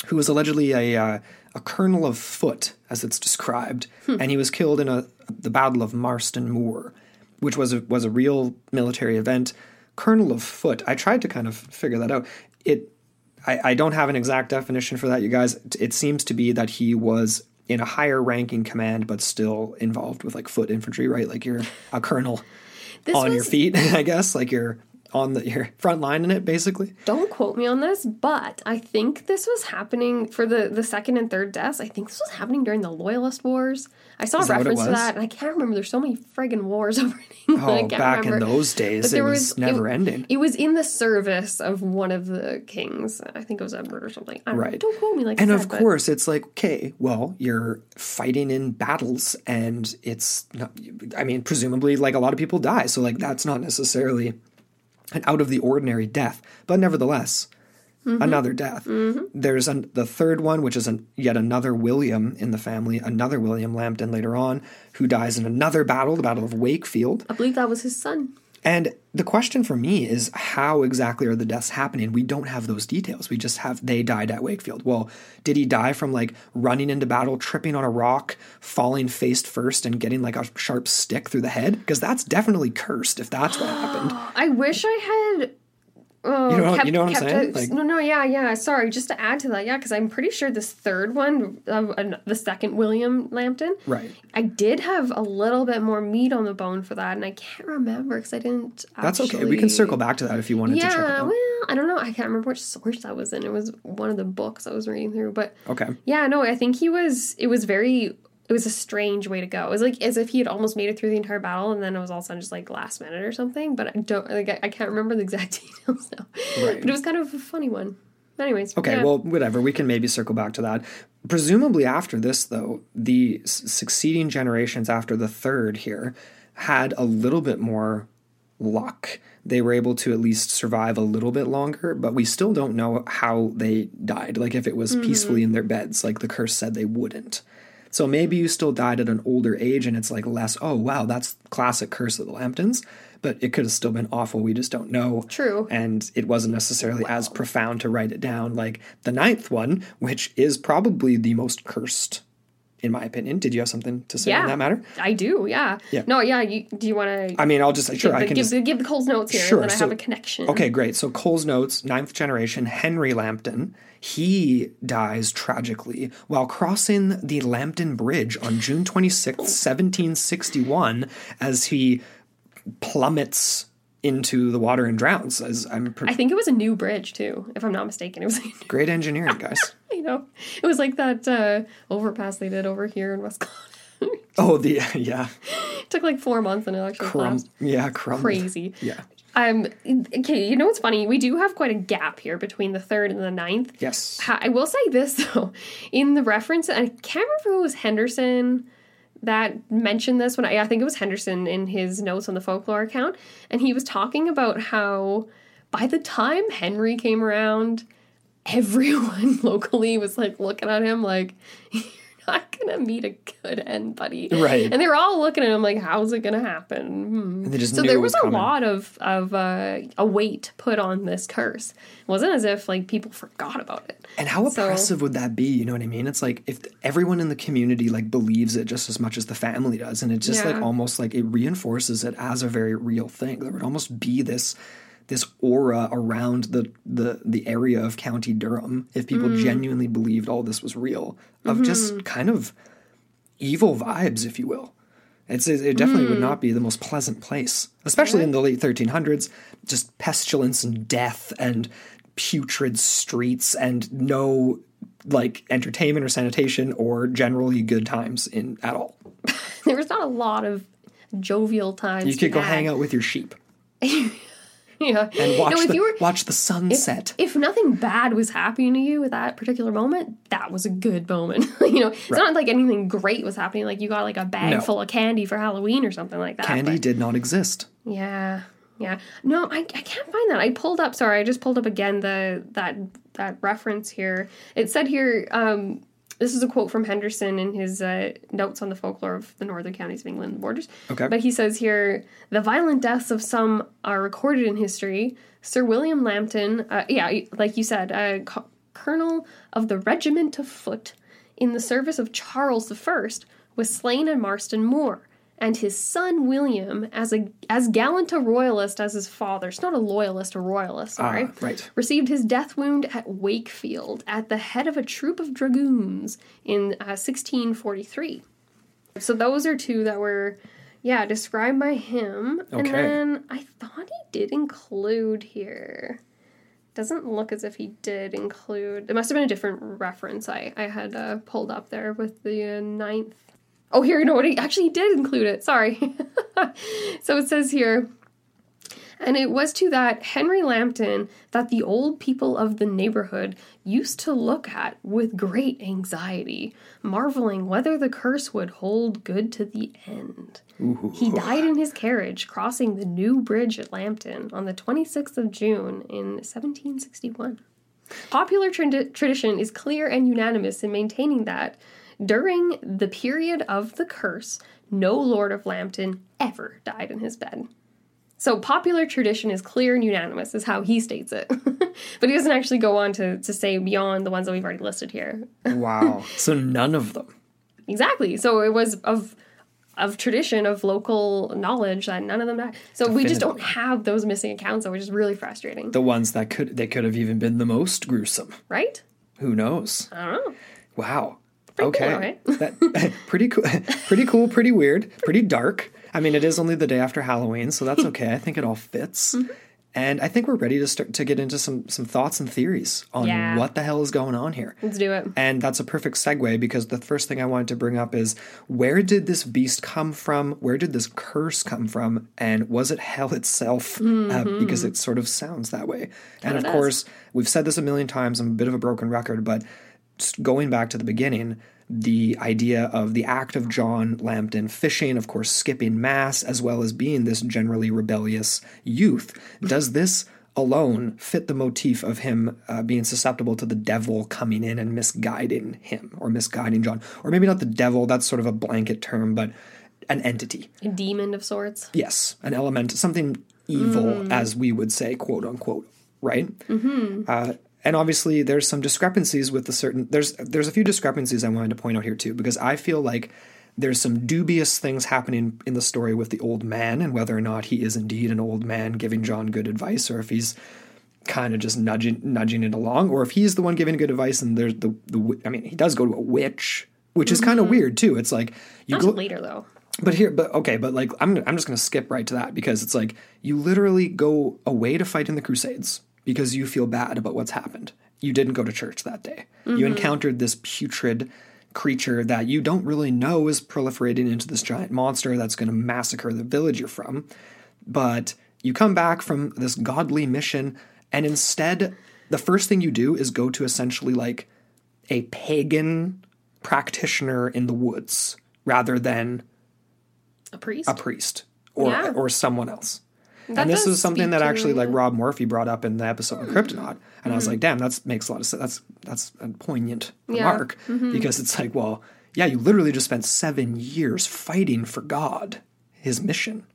who was allegedly a colonel of foot, as it's described, and he was killed in the Battle of Marston Moor, which was a real military event. Colonel of foot, I tried to kind of figure that out. I don't have an exact definition for that, you guys. It seems to be that he was in a higher-ranking command, but still involved with like foot infantry, right? Like you're a colonel your feet, I guess, like you're on your front line in it, basically. Don't quote me on this, but I think this was happening for the second and third deaths. I think this was happening during the Loyalist Wars. I saw a reference to that, and I can't remember. There's so many friggin' wars over in England. Oh, back remember. In those days, but it was never-ending. It was in the service of one of the kings. I think it was Edward or something. Don't quote me like that. And of course, it's like, okay, well, you're fighting in battles, and it's not, I mean, presumably, like, a lot of people die, so, like, that's not necessarily an out-of-the-ordinary death, but nevertheless, another death. There's the third one, which is yet another William in the family, another William Lambton later on, who dies in another battle, the Battle of Wakefield. I believe that was his son. And the question for me is, how exactly are the deaths happening? We don't have those details. We just have, they died at Wakefield. Well, did he die from, like, running into battle, tripping on a rock, falling face first, and getting, like, a sharp stick through the head? Because that's definitely cursed, if that's what happened. I wish I had... You know what I'm saying? Yeah. Sorry, just to add to that, because I'm pretty sure this third one, the second William Lambton, right? I did have a little bit more meat on the bone for that, and I can't remember because I didn't. That's okay. We can circle back to that if you wanted to check it out. Well, I don't know. I can't remember which source that was in. It was one of the books I was reading through, but okay. Yeah, no, I think he was. It was a strange way to go. It was like as if he had almost made it through the entire battle, and then it was all of a sudden just like last minute or something. But I can't remember the exact details now. Right. But it was kind of a funny one. Anyways. Okay, well, whatever. We can maybe circle back to that. Presumably after this, though, the succeeding generations after the third here had a little bit more luck. They were able to at least survive a little bit longer, but we still don't know how they died. Like if it was peacefully in their beds, like the curse said they wouldn't. So maybe you still died at an older age and it's like less, oh, wow, that's classic curse of the Lambtons. But it could have still been awful. We just don't know. True. And it wasn't necessarily as profound to write it down. Like the ninth one, which is probably the most cursed, in my opinion. Did you have something to say on that matter? I do, yeah. No, yeah. Do you want to? I mean, I'll just, sure, give the Cole's notes here. Sure. And then I have a connection. Okay, great. So Cole's notes, ninth generation, Henry Lambton. He dies tragically while crossing the Lambton Bridge on June 26th, 1761, as he plummets into the water and drowns. I think it was a new bridge too, if I'm not mistaken. It was like great engineering, guys. You know, it was like that overpass they did over here in Wisconsin. It took like 4 months and it actually collapsed. Crazy. Yeah. Okay, you know what's funny? We do have quite a gap here between the third and the ninth. Yes. I will say this though, in the reference, I can't remember if it was Henderson that mentioned this when I think it was Henderson in his Notes on the Folklore account, and he was talking about how by the time Henry came around, everyone locally was like looking at him like, you're not gonna meet a good end, buddy. Right. And they were all looking at him like, how's it gonna happen? And they just knew it was coming. So there was a lot of a weight put on this curse. It wasn't as if like people forgot about it. And how oppressive would that be? You know what I mean? It's like if everyone in the community like believes it just as much as the family does, and it just like almost like it reinforces it as a very real thing. There would almost be this aura around the area of County Durham, if people genuinely believed all this was real, of just kind of evil vibes, if you will. It definitely would not be the most pleasant place, especially in the late 1300s, just pestilence and death and putrid streets and no like entertainment or sanitation or generally good times at all. There was not a lot of jovial times. You could go hang out with your sheep. Yeah. And watch the sunset. If nothing bad was happening to you at that particular moment, that was a good moment. You know, it's not like anything great was happening. Like you got like a bag full of candy for Halloween or something like that. Candy did not exist. Yeah. Yeah. No, I can't find that. I just pulled up again that reference here. It said here, this is a quote from Henderson in his Notes on the Folklore of the Northern Counties of England and the Borders. Okay. But he says here, the violent deaths of some are recorded in history. Sir William Lambton, like you said, colonel of the regiment of foot in the service of Charles I, was slain at Marston Moor. And his son William, as gallant a royalist as his father, it's not a loyalist, a royalist, right, received his death wound at Wakefield at the head of a troop of dragoons in 1643. So those are two that were, described by him. Okay. And then I thought he did include here. Doesn't look as if he did include. It must have been a different reference I had pulled up there with the ninth. Oh, here, you know what? He actually did include it. Sorry. So it says here, and it was to that Henry Lambton that the old people of the neighborhood used to look at with great anxiety, marveling whether the curse would hold good to the end. Ooh. He died in his carriage crossing the new bridge at Lambton on the 26th of June in 1761. Popular tradition is clear and unanimous in maintaining that during the period of the curse, no Lord of Lambton ever died in his bed. So popular tradition is clear and unanimous is how he states it. But he doesn't actually go on to say beyond the ones that we've already listed here. Wow. So none of them. Exactly. So it was of tradition, of local knowledge that none of them died. So we just don't have those missing accounts, which is really frustrating. The ones that could have even been the most gruesome. Right? Who knows? I don't know. Wow. Okay. Cool, right? Pretty cool, pretty weird, pretty dark. I mean, it is only the day after Halloween, so that's okay. I think it all fits. Mm-hmm. And I think we're ready to start to get into some thoughts and theories on what the hell is going on here. Let's do it. And that's a perfect segue because the first thing I wanted to bring up is, where did this beast come from? Where did this curse come from? And was it hell itself? Mm-hmm. Because it sort of sounds that way. And of course, we've said this a million times. I'm a bit of a broken record, but going back to the beginning, the idea of the act of John Lambton fishing, of course, skipping mass, as well as being this generally rebellious youth. Does this alone fit the motif of him being susceptible to the devil coming in and misguiding him or misguiding John. Or maybe not the devil, that's sort of a blanket term, but an entity. A demon of sorts? Yes, an element, something evil, as we would say, quote unquote, right? Mm-hmm. And obviously there's some discrepancies with the certain... There's a few discrepancies I wanted to point out here too, because I feel like there's some dubious things happening in the story with the old man and whether or not he is indeed an old man giving John good advice, or if he's kind of just nudging it along, or if he's the one giving good advice and there's the I mean, he does go to a witch, which is kind of weird too. It's like... later though. But I'm just going to skip right to that, because it's like you literally go away to fight in the Crusades because you feel bad about what's happened. You didn't go to church that day. Mm-hmm. You encountered this putrid creature that you don't really know is proliferating into this giant monster that's going to massacre the village you're from. But you come back from this godly mission, and instead the first thing you do is go to essentially like a pagan practitioner in the woods rather than a priest or someone else. That and this is something that actually like Rob Murphy brought up in the episode of Kryptonaut. And I was like, damn, that makes a lot of sense. That's a poignant remark because it's like, well, yeah, you literally just spent 7 years fighting for God, his mission.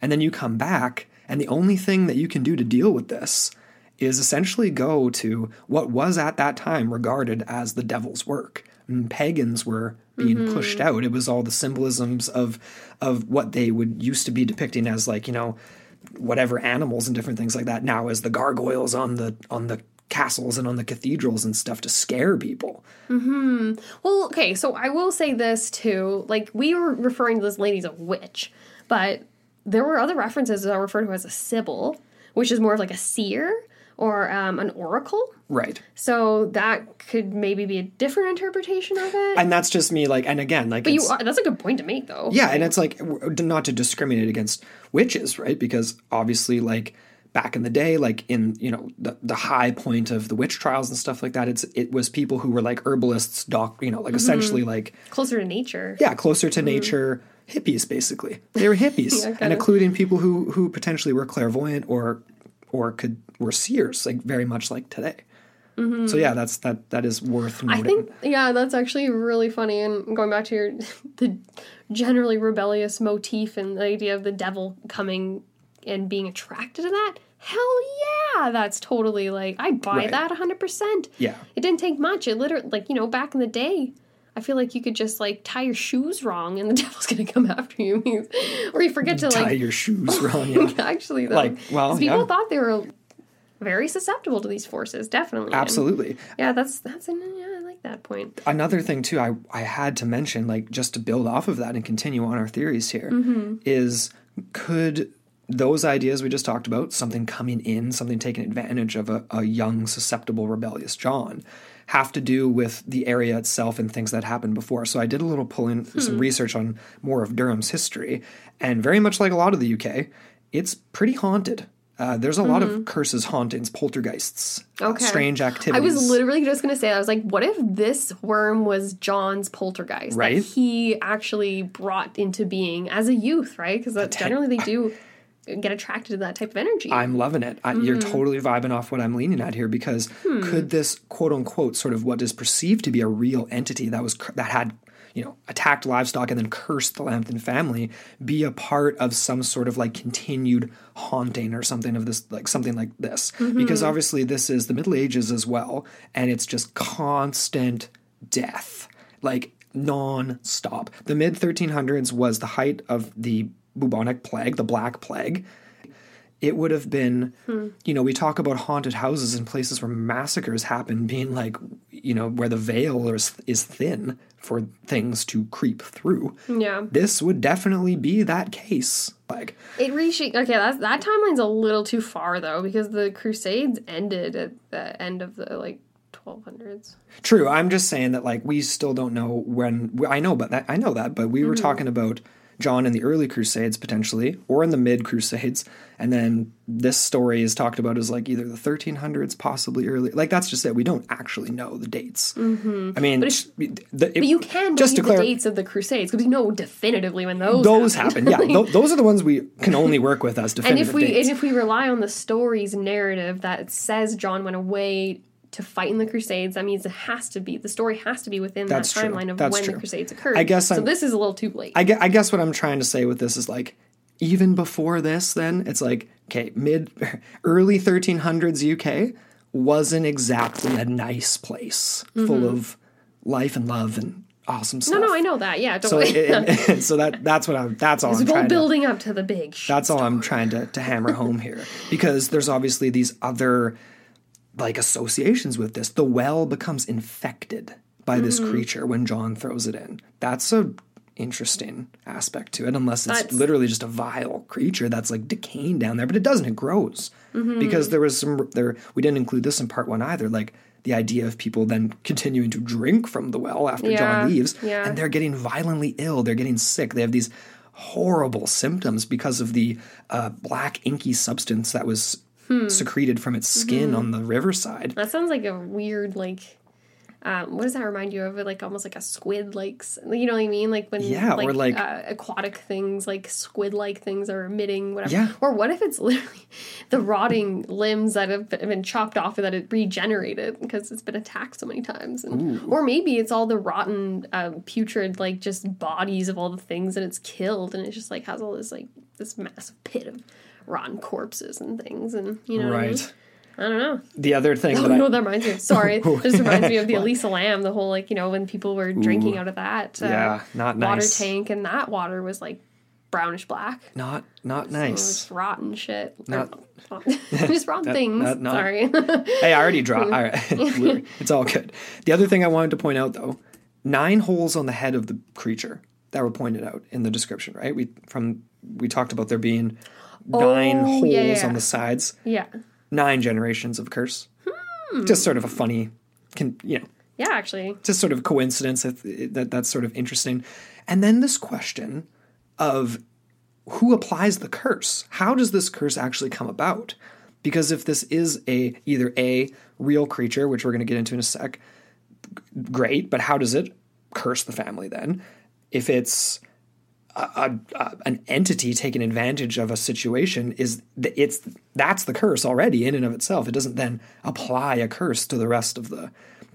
And then you come back and the only thing that you can do to deal with this is essentially go to what was at that time regarded as the devil's work. And pagans were being pushed out. It was all the symbolisms of what they would used to be depicting as like, you know, whatever animals and different things like that, now as the gargoyles on the castles and on the cathedrals and stuff to scare people. Mm-hmm. Well, okay, so I will say this too. Like, we were referring to this lady as a witch, but there were other references that I refer to as a sibyl, which is more of like a seer or an oracle. Right. So that could maybe be a different interpretation of it. And that's just me, like, and again, like... that's a good point to make, though. Yeah, and it's like, not to discriminate against witches, right? Because obviously, like, back in the day, like, in, you know, the high point of the witch trials and stuff like that, it was people who were, like, herbalists, essentially, like... Closer to nature. Yeah, closer to nature. Hippies, basically. They were hippies. Including people who potentially were clairvoyant or were seers, like, very much like today. Mm-hmm. So yeah, that is worth noting. I think, yeah, that's actually really funny. And going back to the generally rebellious motif and the idea of the devil coming and being attracted to that, hell yeah, that's totally like, I buy that 100%. Yeah. It didn't take much. It literally, like, you know, back in the day, I feel like you could just, like, tie your shoes wrong and the devil's going to come after you. Or you forget to, like... Tie your shoes wrong, yeah. Actually, though. Like, well, people thought they were very susceptible to these forces, definitely. Absolutely. And yeah, I like that point. Another thing, too, I had to mention, like, just to build off of that and continue on our theories here, is could those ideas we just talked about, something coming in, something taking advantage of a young, susceptible, rebellious John... have to do with the area itself and things that happened before. So I did a little pull in some research on more of Durham's history, and very much like a lot of the UK, it's pretty haunted. There's a lot of curses, hauntings, poltergeists, strange activities. I was literally just going to say that. I was like, what if this worm was John's poltergeist? Right? That he actually brought into being as a youth, right? Because generally they do get attracted to that type of energy. I'm loving it. You're totally vibing off what I'm leaning at here, because could this quote-unquote sort of what is perceived to be a real entity that had, you know, attacked livestock and then cursed the Lambton family be a part of some sort of like continued haunting or something of this, like something like this? Mm-hmm. Because obviously this is the Middle Ages as well, and it's just constant death, like non-stop. The mid-1300s was the height of the bubonic plague, the Black Plague. It would have been, you know, we talk about haunted houses in places where massacres happen being like, you know, where the veil is thin for things to creep through. Yeah. This would definitely be that case. Like, that timeline's a little too far though, because the Crusades ended at the end of the, like, 1200s. True. I'm just saying that, like, we still don't know when. I know that, but we were talking about John in the early Crusades, potentially, or in the mid-Crusades, and then this story is talked about as, like, either the 1300s, possibly early. Like, that's just it. We don't actually know the dates. Mm-hmm. I mean... But you can just believe the dates of the Crusades, because you know definitively when those happened. Yeah, those are the ones we can only work with as definitive dates. And if we rely on the story's narrative that says John went away... to fight in the Crusades, that means it has to be, the story has to be within that timeline of when the Crusades occurred. I guess so this is a little too late. I guess what I'm trying to say with this is, like, even before this, then, it's like, okay, early 1300s UK wasn't exactly a nice place full of life and love and awesome stuff. No, I know that. Yeah, totally. I'm trying to hammer home here, because there's obviously these other... like associations with this. The well becomes infected by this creature when John throws it in. That's an interesting aspect to it, unless it's literally just a vile creature that's like decaying down there, but it doesn't, it grows. Mm-hmm. Because we didn't include this in part one either, like the idea of people then continuing to drink from the well after John leaves, and they're getting violently ill, they're getting sick, they have these horrible symptoms because of the black inky substance that was secreted from its skin on the riverside. That sounds like a weird, like, what does that remind you of? Like, almost like a squid, like, you know what I mean? Like, when, aquatic things, like, squid-like things are emitting whatever. Yeah. Or what if it's literally the rotting limbs that have been chopped off and that it regenerated because it's been attacked so many times? And, or maybe it's all the rotten, putrid, like, just bodies of all the things that it's killed, and it just, like, has all this, like, this massive pit of rotten corpses and things, and you know what I mean? I don't know. The other thing that reminds me of, it just reminds me of the Elisa Lam, the whole, like, you know, when people were drinking out of that not water tank, and that water was, like, brownish black. Not nice. So it's rotten shit. Just rotten things. Sorry. Hey, I already dropped. All right. It's all good. The other thing I wanted to point out, though, 9 holes on the head of the creature that were pointed out in the description, right? We talked about there being... 9 holes on the sides. Yeah. 9 generations of curse. Just sort of a funny, Yeah, actually. Just sort of coincidence that's sort of interesting. And then this question of who applies the curse? How does this curse actually come about? Because if this is either a real creature, which we're going to get into in a sec, great, but how does it curse the family then? If it's... an entity taking advantage of a situation, that's the curse already in and of itself. It doesn't then apply a curse to the rest of the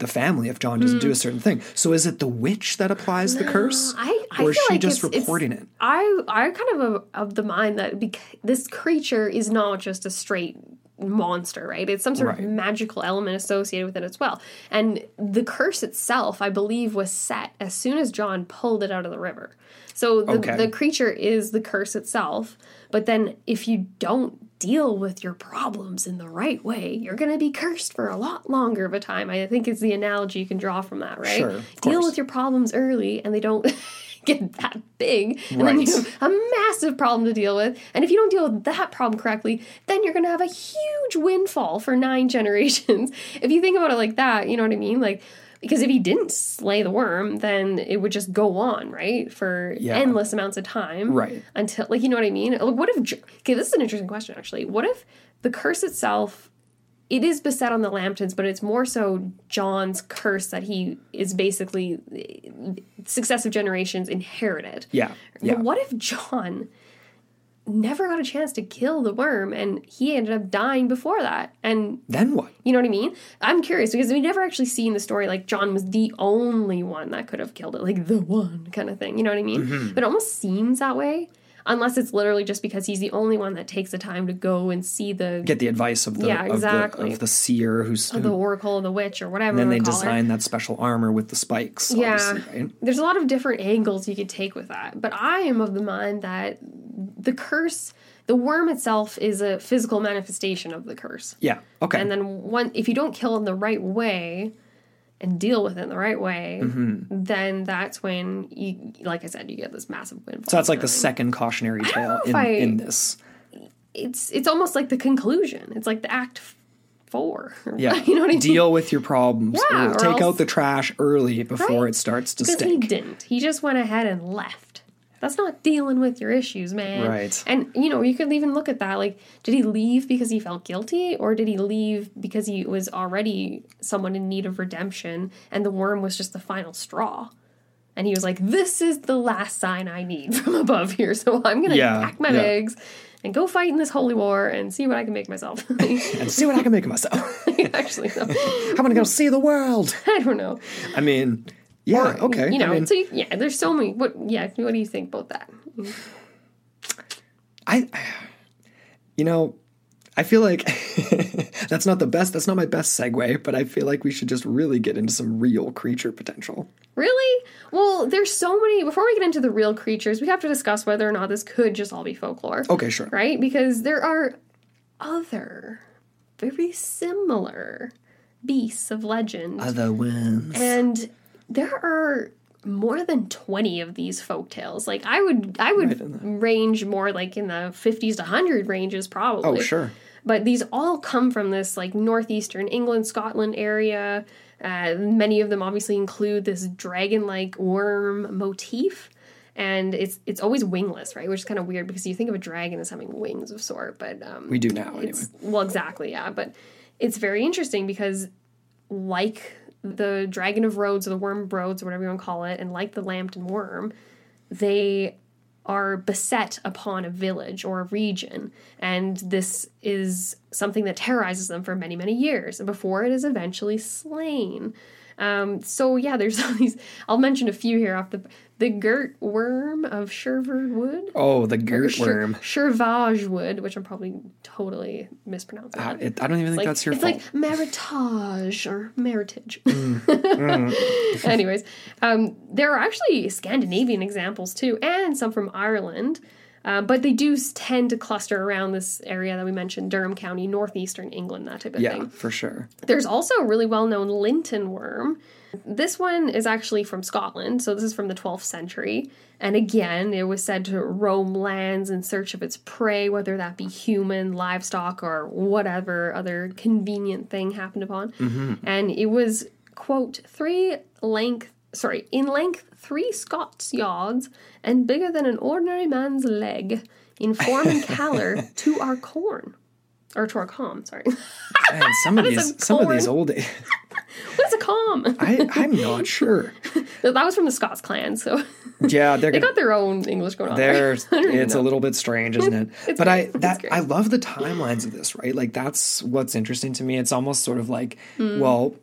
family if John doesn't do a certain thing. So is it the witch that applies the curse, or is she like just reporting it? I kind of of the mind that this creature is not just a straight monster, right? It's some sort of magical element associated with it as well. And the curse itself, I believe, was set as soon as John pulled it out of the river. So the creature is the curse itself, but then if you don't deal with your problems in the right way, you're going to be cursed for a lot longer of a time, I think is the analogy you can draw from that, right? Sure, deal with your problems early, and they don't get that big, and then you have a massive problem to deal with, and if you don't deal with that problem correctly, then you're going to have a huge windfall for 9 generations. If you think about it like that, you know what I mean? Like... because if he didn't slay the worm, then it would just go on, right, for endless amounts of time. Right. Until, like, you know what I mean? Like, what if... okay, this is an interesting question, actually. What if the curse itself, it is beset on the Lambtons, but it's more so John's curse that he is basically successive generations inherited. Yeah. But what if John never got a chance to kill the worm, and he ended up dying before that? And then what? You know what I mean? I'm curious, because we never actually see in the story, like, John was the only one that could have killed it, like, the one kind of thing. You know what I mean? Mm-hmm. But it almost seems that way, unless it's literally just because he's the only one that takes the time to go and see get the advice of the of the seer, who's the oracle, or the witch, or whatever. And then they design that special armor with the spikes. Yeah, right? There's a lot of different angles you could take with that. But I am of the mind that the curse, the worm itself, is a physical manifestation of the curse. Yeah. Okay. And then if you don't kill in the right way and deal with it in the right way, then that's when, you, like I said, you get this massive windfall. So that's like the second cautionary tale in this. It's almost like the conclusion. It's like the act 4. Yeah. You know what I mean? Deal with your problems. Yeah, take out the trash early before it starts to stink. Because he didn't. He just went ahead and left. That's not dealing with your issues, man. Right. And, you know, you could even look at that. Like, did he leave because he felt guilty? Or did he leave because he was already someone in need of redemption and the worm was just the final straw? And he was like, this is the last sign I need from above here. So I'm going to pack my bags and go fight in this holy war and see what I can make myself. And see what I can make myself. Actually, no. I'm going to go see the world. I don't know. I mean... Yeah, or, okay. You know, I mean, so there's so many. What do you think about that? I feel like that's not my best segue, but I feel like we should just really get into some real creature potential. Really? Well, there's so many. Before we get into the real creatures, we have to discuss whether or not this could just all be folklore. Okay, sure. Right? Because there are other, very similar beasts of legend. Other worms. And... there are more than 20 of these folktales. Like, I would range more like in the 50s to 100 ranges probably. Oh, sure. But these all come from this, like, northeastern England, Scotland area. Many of them obviously include this dragon-like worm motif. And it's always wingless, right? Which is kind of weird because you think of a dragon as having wings of sort. But we do now, anyway. Well, exactly, yeah. But it's very interesting because, like... the Dragon of Rhodes or the Worm of Rhodes or whatever you want to call it, and like the Lambton Wyrm, they are beset upon a village or a region, and this is something that terrorizes them for many, many years before it is eventually slain. There's all these. I'll mention a few here off the Girt Worm of Shervard Wood. Oh, the Girt Worm. Shervard Wood, which I'm probably totally mispronouncing. I don't even think that's your fault. It's like meritage or meritage. Anyways, there are actually Scandinavian examples too, and some from Ireland, but they do tend to cluster around this area that we mentioned, Durham County, northeastern England, that type of thing. Yeah, for sure. There's also a really well-known Lambton Wyrm. This one is actually from Scotland, so this is from the 12th century. And again, it was said to roam lands in search of its prey, whether that be human, livestock, or whatever other convenient thing happened upon. Mm-hmm. And it was, quote, in length 3 Scots yards and bigger than an ordinary man's leg, in form and pallor to our calm. Man, some of these old. What's a calm? I'm not sure. That was from the Scots clan, so yeah, they got their own English going on. It's a little bit strange, isn't it? I love the timelines of this, right? Like, that's what's interesting to me. It's almost sort of like, what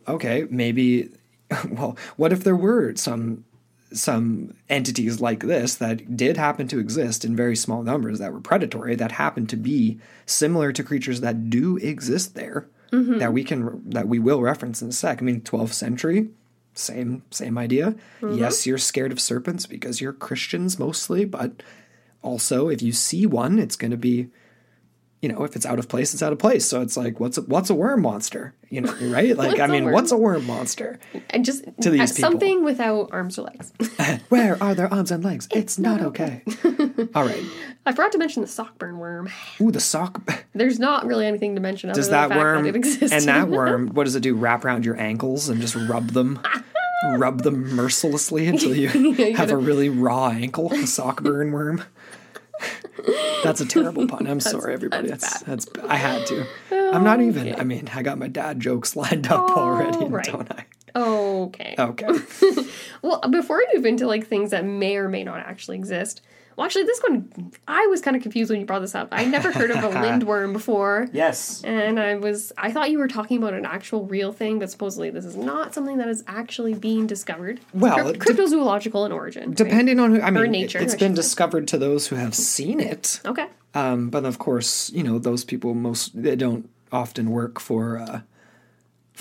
if there were some entities like this that did happen to exist in very small numbers that were predatory, that happened to be similar to creatures that do exist there, that we will reference in a sec. I mean, 12th century, same idea. Mm-hmm. Yes, you're scared of serpents because you're Christians mostly, but also if you see one, it's going to be, you know, if it's out of place, it's out of place. So it's like, what's a worm monster? You know, right? Like, what's a worm monster? And just to these people, something without arms or legs. Where are their arms and legs? It's not okay. All right. I forgot to mention the Sockburn Worm. Ooh, the sock. There's not really anything to mention. Does other that than the fact worm that it exists. And that worm? What does it do? Wrap around your ankles and just rub them. Rub them mercilessly until you have a really raw ankle. The Sockburn Worm. That's a terrible pun. I'm sorry, everybody. That's I had to. I'm not even. Okay. I mean, I got my dad jokes lined up already, right. Don't I? Okay. Well, before we move into, like, things that may or may not actually exist. Well, actually, this one, I was kind of confused when you brought this up. I never heard of a Lindworm before. Yes. And I thought you were talking about an actual real thing, but supposedly this is not something that is actually being discovered. Well, cryptozoological in origin. Depending on who, nature. It's been discovered to those who have seen it. Okay. But of course, you know, those people they don't often work for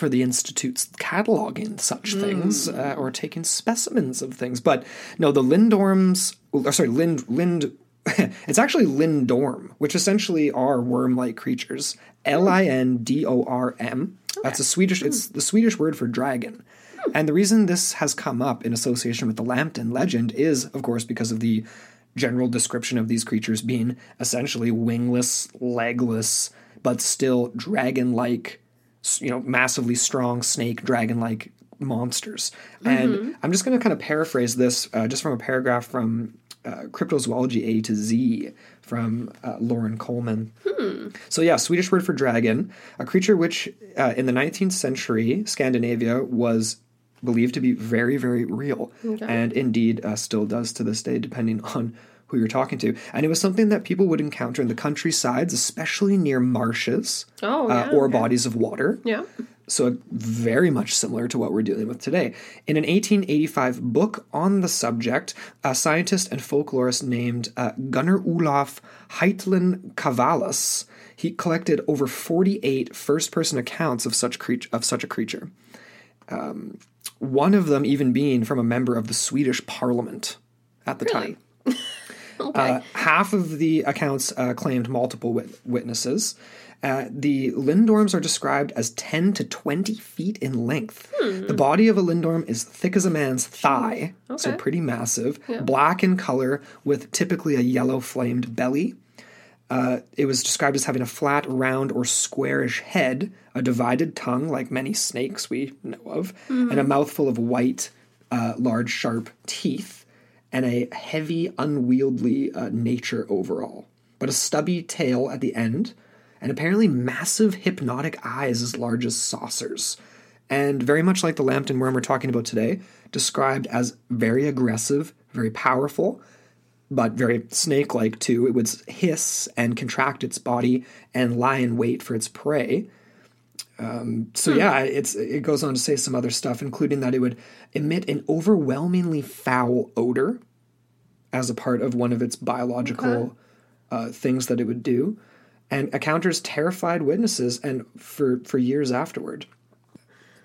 the Institute's cataloging such things or taking specimens of things. But no, the Lindorms, it's actually Lindorm, which essentially are worm-like creatures. Lindorm. Okay. That's it's the Swedish word for dragon. And the reason this has come up in association with the Lambton legend is, of course, because of the general description of these creatures being essentially wingless, legless, but still dragon-like, you know, massively strong snake, dragon-like monsters. And I'm just going to kind of paraphrase this just from a paragraph from Cryptozoology A to Z from Lauren Coleman. So yeah, Swedish word for dragon, a creature which in the 19th century Scandinavia was believed to be very, very real. Okay. And indeed still does to this day, depending on who you're talking to. And it was something that people would encounter in the countrysides, especially near marshes or bodies of water. Yeah. So very much similar to what we're dealing with today. In an 1885 book on the subject, a scientist and folklorist named Gunnar Olaf Heitlin Cavalus, he collected over 48 first-person accounts of such a creature. One of them even being from a member of the Swedish Parliament at the time. Okay. Half of the accounts claimed multiple witnesses. The Lindorms are described as 10 to 20 feet in length. The body of a Lindorm is thick as a man's thigh, so pretty massive, black in color with typically a yellow flamed belly. It was described as having a flat, round, or squarish head, a divided tongue like many snakes we know of, and a mouthful of white, large, sharp teeth, and a heavy, unwieldy nature overall. But a stubby tail at the end, and apparently massive hypnotic eyes as large as saucers. And very much like the Lambton worm we're talking about today, described as very aggressive, very powerful, but very snake-like too. It would hiss and contract its body and lie in wait for its prey. It goes on to say some other stuff, including that it would emit an overwhelmingly foul odor as a part of one of its biological things that it would do, and encounters terrified witnesses and for years afterward.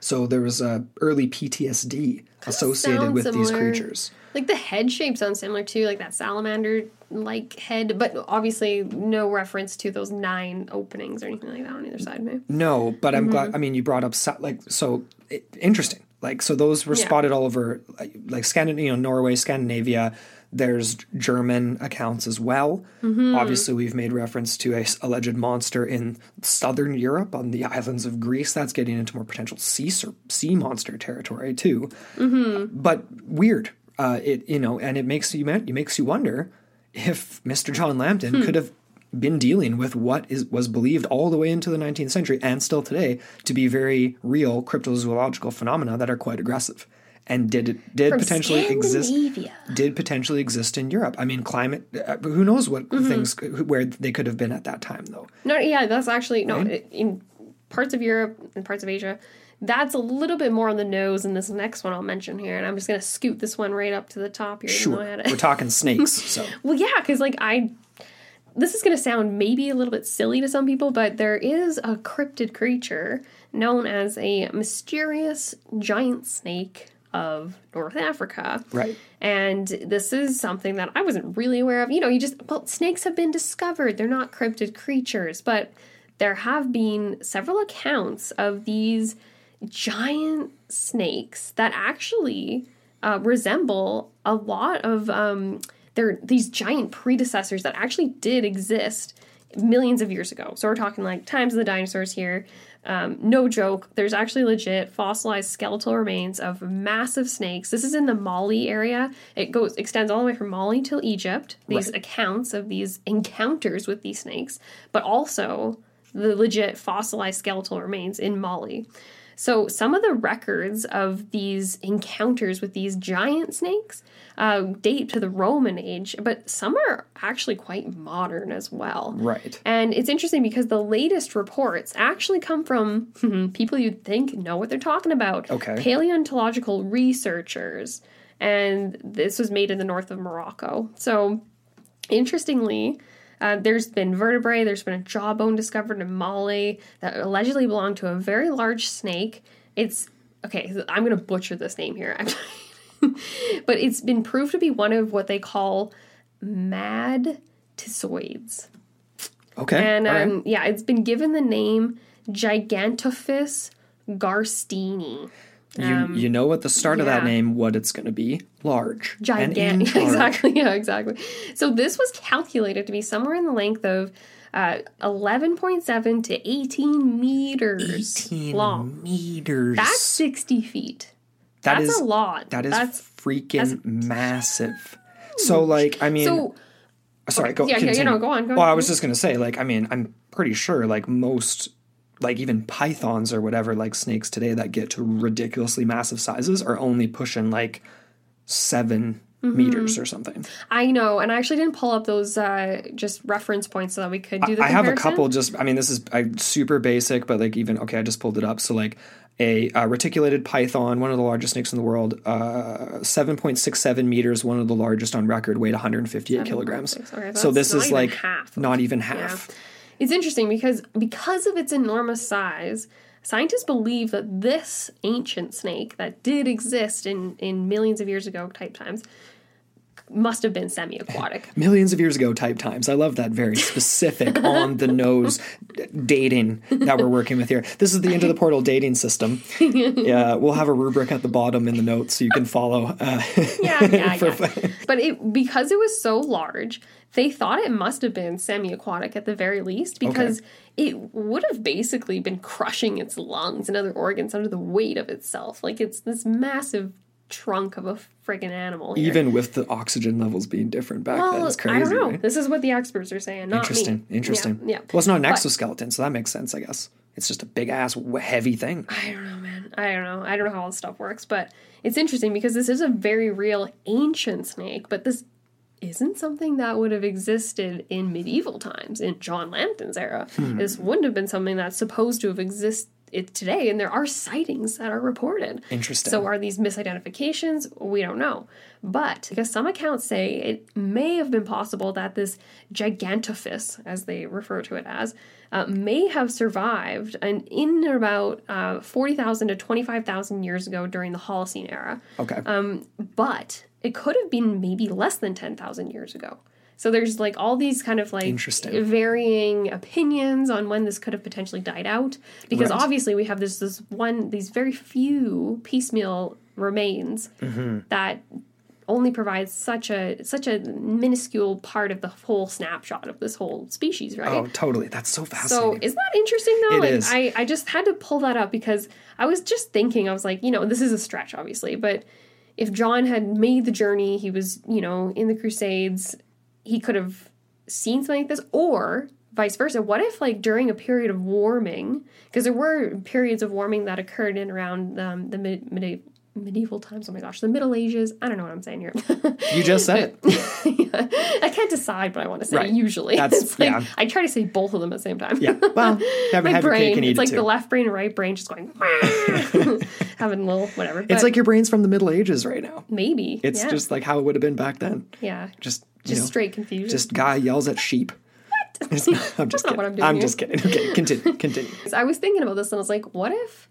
So there was early PTSD associated with these creatures. Like the head shape sounds similar too, like that salamander-like head, but obviously no reference to those 9 openings or anything like that on either side, maybe. No, but I'm glad. I mean, you brought up interesting. Like, so those were spotted all over, like Norway, Scandinavia. There's German accounts as well. Obviously, we've made reference to a alleged monster in southern Europe on the islands of Greece. That's getting into more potential sea monster territory too. But weird, and it makes you wonder if Mr. John Lambton could have been dealing with what was believed all the way into the 19th century and still today to be very real cryptozoological phenomena that are quite aggressive. And did potentially exist in Europe. I mean, climate, who knows what things, where they could have been at that time, though. In parts of Europe and parts of Asia, that's a little bit more on the nose in this next one I'll mention here. And I'm just going to scoot this one right up to the top here. Sure. We're talking snakes, so. Well, yeah, because, this is going to sound maybe a little bit silly to some people, but there is a cryptid creature known as a mysterious giant snake of North Africa. Right. And this is something that I wasn't really aware of. Snakes have been discovered. They're not cryptid creatures, but there have been several accounts of these giant snakes that actually resemble a lot of... they're these giant predecessors that actually did exist millions of years ago. So we're talking times of the dinosaurs here. No joke. There's actually legit fossilized skeletal remains of massive snakes. This is in the Mali area. It extends all the way from Mali till Egypt. These accounts of these encounters with these snakes, but also the legit fossilized skeletal remains in Mali. So some of the records of these encounters with these giant snakes date to the Roman age, but some are actually quite modern as well. Right. And it's interesting because the latest reports actually come from people you'd think know what they're talking about. Okay. Paleontological researchers. And this was made in the north of Morocco. So interestingly... there's been vertebrae, there's been a jawbone discovered in Mali that allegedly belonged to a very large snake. I'm going to butcher this name here, actually. But it's been proved to be one of what they call madtisoids. Okay. And, it's been given the name Gigantophis garstini. You know at the start of that name what it's going to be. Large. Gigantic. Exactly. Yeah, exactly. So this was calculated to be somewhere in the length of 11.7 to 18 meters 18 long. Meters. That's 60 feet. That's a lot. That's freaking massive. So, like, I mean... So, sorry, go on. Yeah, you know, go on. Well, I was just going to say, like, I mean, I'm pretty sure, like, most... like even pythons or whatever, like snakes today that get to ridiculously massive sizes are only pushing like 7 meters or something. I know. And I actually didn't pull up those just reference points so that we could do the comparison. I have a couple just, I mean, this is super basic, but like even, okay, I just pulled it up. So like a reticulated python, one of the largest snakes in the world, 7.67 meters, one of the largest on record, weighed 158 kilograms. Okay, so this is like not even half. Yeah. It's interesting because of its enormous size, scientists believe that this ancient snake that did exist in millions of years ago type times must have been semi-aquatic. Millions of years ago type times. I love that very specific on-the-nose dating that we're working with here. This is the Into the Portal dating system. Yeah, we'll have a rubric at the bottom in the notes so you can follow. But because it was so large... they thought it must have been semi-aquatic at the very least because it would have basically been crushing its lungs and other organs under the weight of itself. Like, it's this massive trunk of a friggin' animal here. Even with the oxygen levels being different back then. It's crazy. I don't know. Right? This is what the experts are saying, not me. Interesting. Yeah, yeah. Well, it's not an exoskeleton, so that makes sense, I guess. It's just a big-ass, heavy thing. I don't know, man. I don't know how all this stuff works, but it's interesting because this is a very real ancient snake, but this... isn't something that would have existed in medieval times, in John Lambton's era. This wouldn't have been something that's supposed to have existed today, and there are sightings that are reported. Interesting. So are these misidentifications? We don't know. But because some accounts say it may have been possible that this gigantophis, as they refer to it as, may have survived and in about 40,000 to 25,000 years ago during the Holocene era. Okay. But... it could have been maybe less than 10,000 years ago. So there's like all these kind of like varying opinions on when this could have potentially died out. Because obviously we have these very few piecemeal remains that only provides such a minuscule part of the whole snapshot of this whole species, right? Oh, totally. That's so fascinating. So isn't that interesting, though? It is. I just had to pull that up because I was just thinking, I was like, you know, this is a stretch, obviously, but... if John had made the journey, he was, you know, in the Crusades, he could have seen something like this, or vice versa. What if, like, during a period of warming, because there were periods of warming that occurred in around the medieval times, oh my gosh, the Middle Ages, I don't know what I'm saying here. You just said it. Yeah. I can't decide what I want to say, usually. That's, like, yeah. I try to say both of them at the same time. Yeah, well, my brain, it's like the left brain and right brain just going, having a little whatever. But it's like your brain's from the Middle Ages right now. Maybe. It's just like how it would have been back then. Yeah. Just straight confusion. Just guy yells at sheep. What? That's not what I'm doing. I'm just kidding. Okay, continue. So I was thinking about this and I was like, what if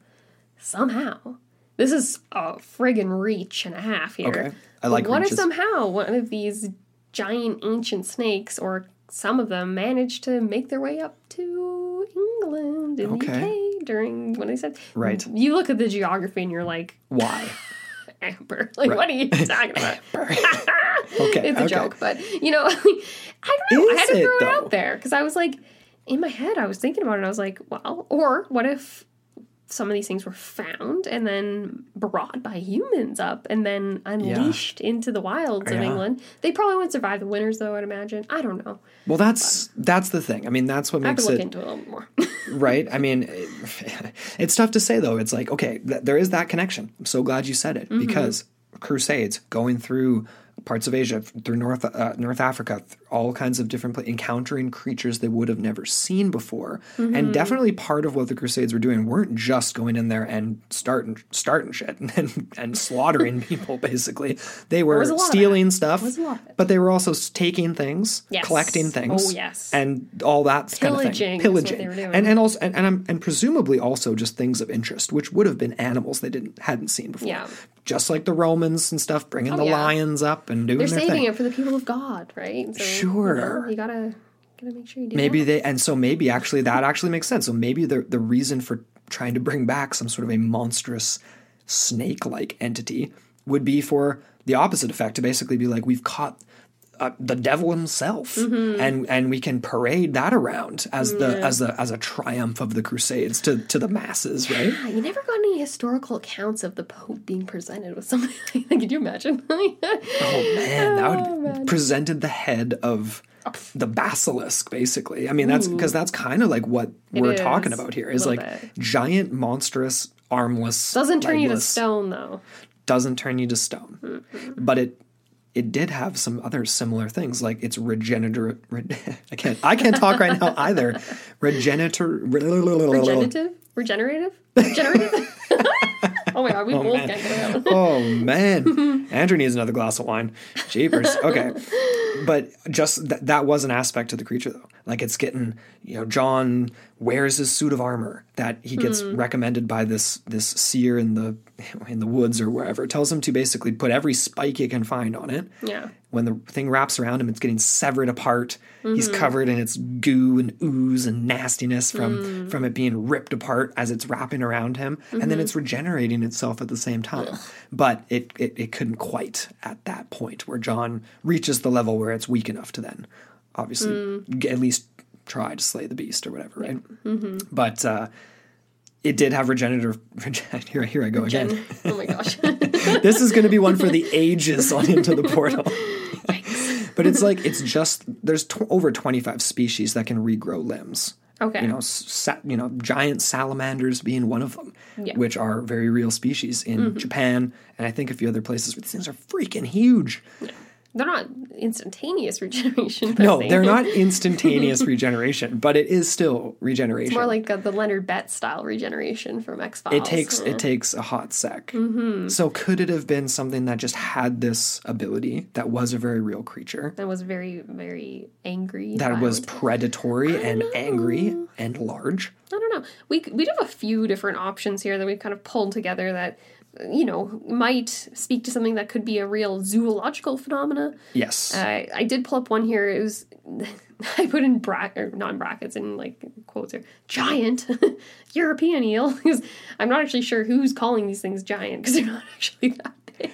somehow... this is a friggin' reach and a half here. Okay, I like reaches. What if somehow one of these giant ancient snakes, or some of them, managed to make their way up to England in the UK during when they said... right. You look at the geography and you're like... why? Amber. Like, what are you talking about? It's a joke, but, you know, like, I don't know. I had to throw it out there because I was like, in my head, I was thinking about it and I was like, well, or what if... some of these things were found and then brought by humans up and then unleashed into the wilds of England. They probably wouldn't survive the winters, though, I'd imagine. I don't know. Well, that's the thing. I mean, that's what makes it... I have to look into it a little more. Right? I mean, it's tough to say, though. It's like, okay, there is that connection. I'm so glad you said it because Crusades, going through parts of Asia, through North Africa, all kinds of different encountering creatures they would have never seen before. And definitely part of what the Crusades were doing weren't just going in there and starting shit and slaughtering people, basically. They were stealing stuff, but they were also taking things, collecting things, and all that kind of thing. Pillaging. That's what they were doing. And presumably also just things of interest, which would have been animals they hadn't seen before. Yeah. Just like the Romans and stuff, bringing the lions up and doing their thing. They're saving it for the people of God, right? So, sure. You gotta make sure you do maybe that. Maybe actually that actually makes sense. So maybe the reason for trying to bring back some sort of a monstrous snake-like entity would be for the opposite effect, to basically be like, we've caught the devil himself, mm-hmm. and we can parade that around as a triumph of the Crusades to the masses, right? Yeah, you never got any historical accounts of the Pope being presented with something like that. Could you imagine? That would presented the head of the basilisk, basically. I mean, that's because that's kind of like what we're talking about here is like giant, monstrous, armless. Doesn't turn you to stone, though. Doesn't turn you to stone, mm-hmm. but it did have some other similar things, like it's regenerative. I can't talk right now either. Regenerative. Oh my god, we both can't get it out. Oh man, Andrew needs another glass of wine. Jeepers. Okay, but just that was an aspect of the creature, though. Like it's getting, John wears his suit of armor that he gets recommended by this seer in the woods or wherever. It tells him to basically put every spike you can find on it. Yeah. When the thing wraps around him, it's getting severed apart. Mm-hmm. He's covered in its goo and ooze and nastiness from it being ripped apart as it's wrapping around him. Mm-hmm. And then it's regenerating itself at the same time. Ugh. But it couldn't quite at that point where John reaches the level where it's weak enough to then obviously at least try to slay the beast or whatever, right? Yeah. Mm-hmm. But it did have regenerative. Here I go again. Oh my gosh. This is going to be one for the ages on Into the Portal. But it's like, it's just, there's over 25 species that can regrow limbs. Okay. Giant salamanders being one of them, which are very real species in Japan and I think a few other places. These things are freaking huge. Yeah. They're not instantaneous regeneration. They're not instantaneous regeneration, but it is still regeneration. It's more like the Leonard Bett style regeneration from X-Files. It takes a hot sec. Mm-hmm. So could it have been something that just had this ability that was a very real creature? That was very, very angry. That was predatory and angry and large? I don't know. We'd have a few different options here that we've kind of pulled together that... might speak to something that could be a real zoological phenomena. Yes. I did pull up one here. It was, I put in brackets in like quotes here, giant European eel. Because I'm not actually sure who's calling these things giant because they're not actually that big.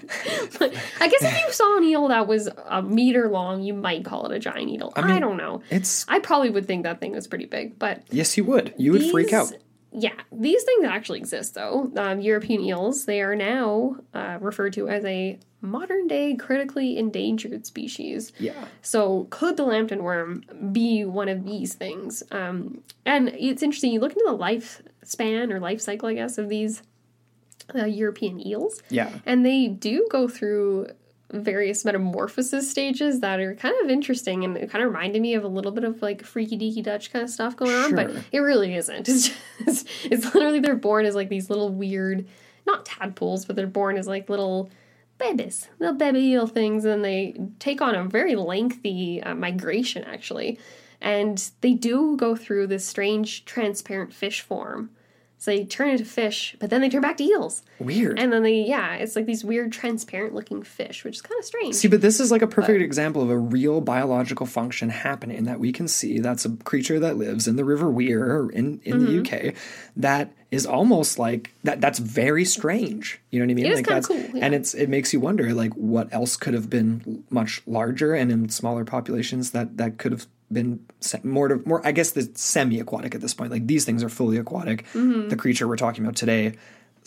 But I guess if you saw an eel that was a meter long, you might call it a giant eel. I don't know. I probably would think that thing was pretty big, but. Yes, you would. You would freak out. Yeah, these things actually exist, though. European eels, they are now referred to as a modern-day critically endangered species. Yeah. So could the Lambton worm be one of these things? And it's interesting, you look into the lifespan or life cycle, I guess, of these European eels. Yeah. And they do go through various metamorphosis stages that are kind of interesting, and it kind of reminded me of a little bit of like Freaky Deaky Dutch kind of stuff going on, but it really isn't. It's literally they're born as like these little weird, not tadpoles, but they're born as like little baby eel things, and they take on a very lengthy migration actually, and they do go through this strange transparent fish form. So they turn into fish, but then they turn back to eels. Weird. And then it's like these weird transparent-looking fish, which is kind of strange. See, but this is like a perfect example of a real biological function happening that we can see. That's a creature that lives in the River Wear in the UK that is almost like that. That's very strange. You know what I mean? It is like kind of cool. Yeah. And it makes you wonder, like, what else could have been much larger and in smaller populations that could have been more I guess the semi-aquatic at this point. Like, these things are fully aquatic. Mm-hmm. The creature we're talking about today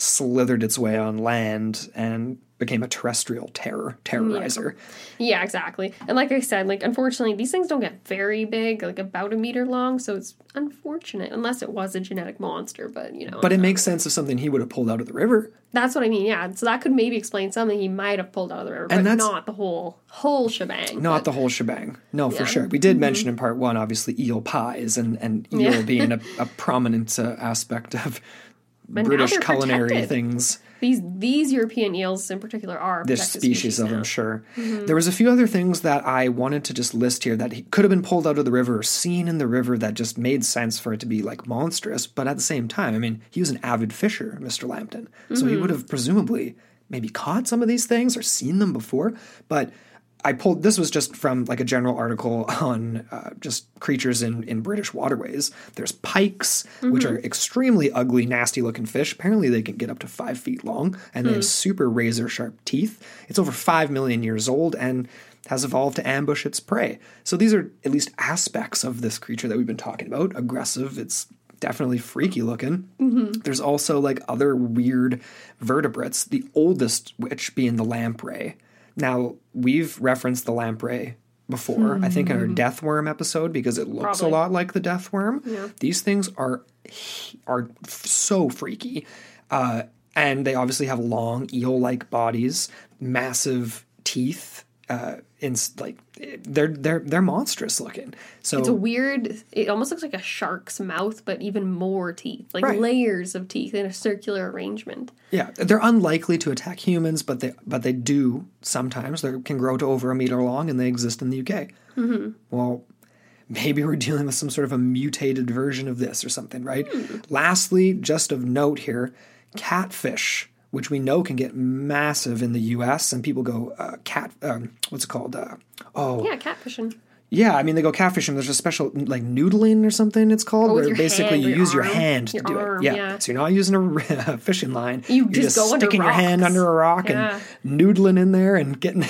slithered its way on land and became a terrestrial terrorizer. Yeah, exactly. And like I said, like, unfortunately, these things don't get very big, like about a meter long, so it's unfortunate, unless it was a genetic monster, but, But it makes sense of something he would have pulled out of the river. That's what I mean, yeah. So that could maybe explain something he might have pulled out of the river, and but not the whole shebang. Not the whole shebang. No, for sure. We did mention in part one, obviously, eel pies and eel being a prominent aspect of... But British culinary protected. Things. These European eels in particular are this species of them, sure. Mm-hmm. There was a few other things that I wanted to just list here that could have been pulled out of the river or seen in the river that just made sense for it to be like monstrous. But at the same time, I mean, he was an avid fisher, Mr. Lambton. So he would have presumably maybe caught some of these things or seen them before. But this was just from like a general article on just creatures in British waterways. There's pikes, which are extremely ugly, nasty looking fish. Apparently they can get up to 5 feet long and they have super razor sharp teeth. It's over 5 million years old and has evolved to ambush its prey. So these are at least aspects of this creature that we've been talking about. Aggressive, it's definitely freaky looking. Mm-hmm. There's also like other weird vertebrates, the oldest which being the lamprey. Now, we've referenced the lamprey before, I think in our death worm episode, because it looks a lot like the death worm. Yeah. These things are so freaky. And they obviously have long eel-like bodies, massive teeth. They're monstrous looking. So it's a weird. It almost looks like a shark's mouth, but even more teeth, like layers of teeth in a circular arrangement. Yeah, they're unlikely to attack humans, but they do sometimes. They can grow to over a meter long, and they exist in the UK. Mm-hmm. Well, maybe we're dealing with some sort of a mutated version of this or something, right? Mm. Lastly, just of note here, catfish, which we know can get massive in the U.S. and people go catfishing. Yeah, I mean they go catfishing. There's a special like noodling or something it's called where basically you use your hand to do it. Yeah, so you're not using a fishing line. You're just sticking your hand under a rock and noodling in there and getting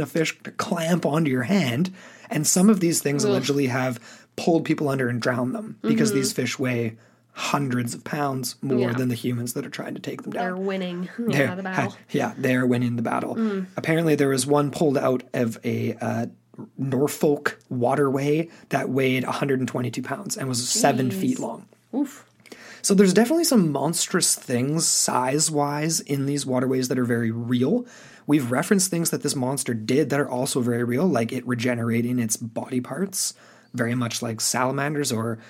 a fish to clamp onto your hand. And some of these things allegedly have pulled people under and drowned them because these fish weigh hundreds of pounds more than the humans that are trying to take them down. They're winning the battle. Yeah, they're winning the battle. Mm. Apparently there was one pulled out of a Norfolk waterway that weighed 122 pounds and was 7 feet long. Oof. So there's definitely some monstrous things size-wise in these waterways that are very real. We've referenced things that this monster did that are also very real, like it regenerating its body parts, very much like salamanders or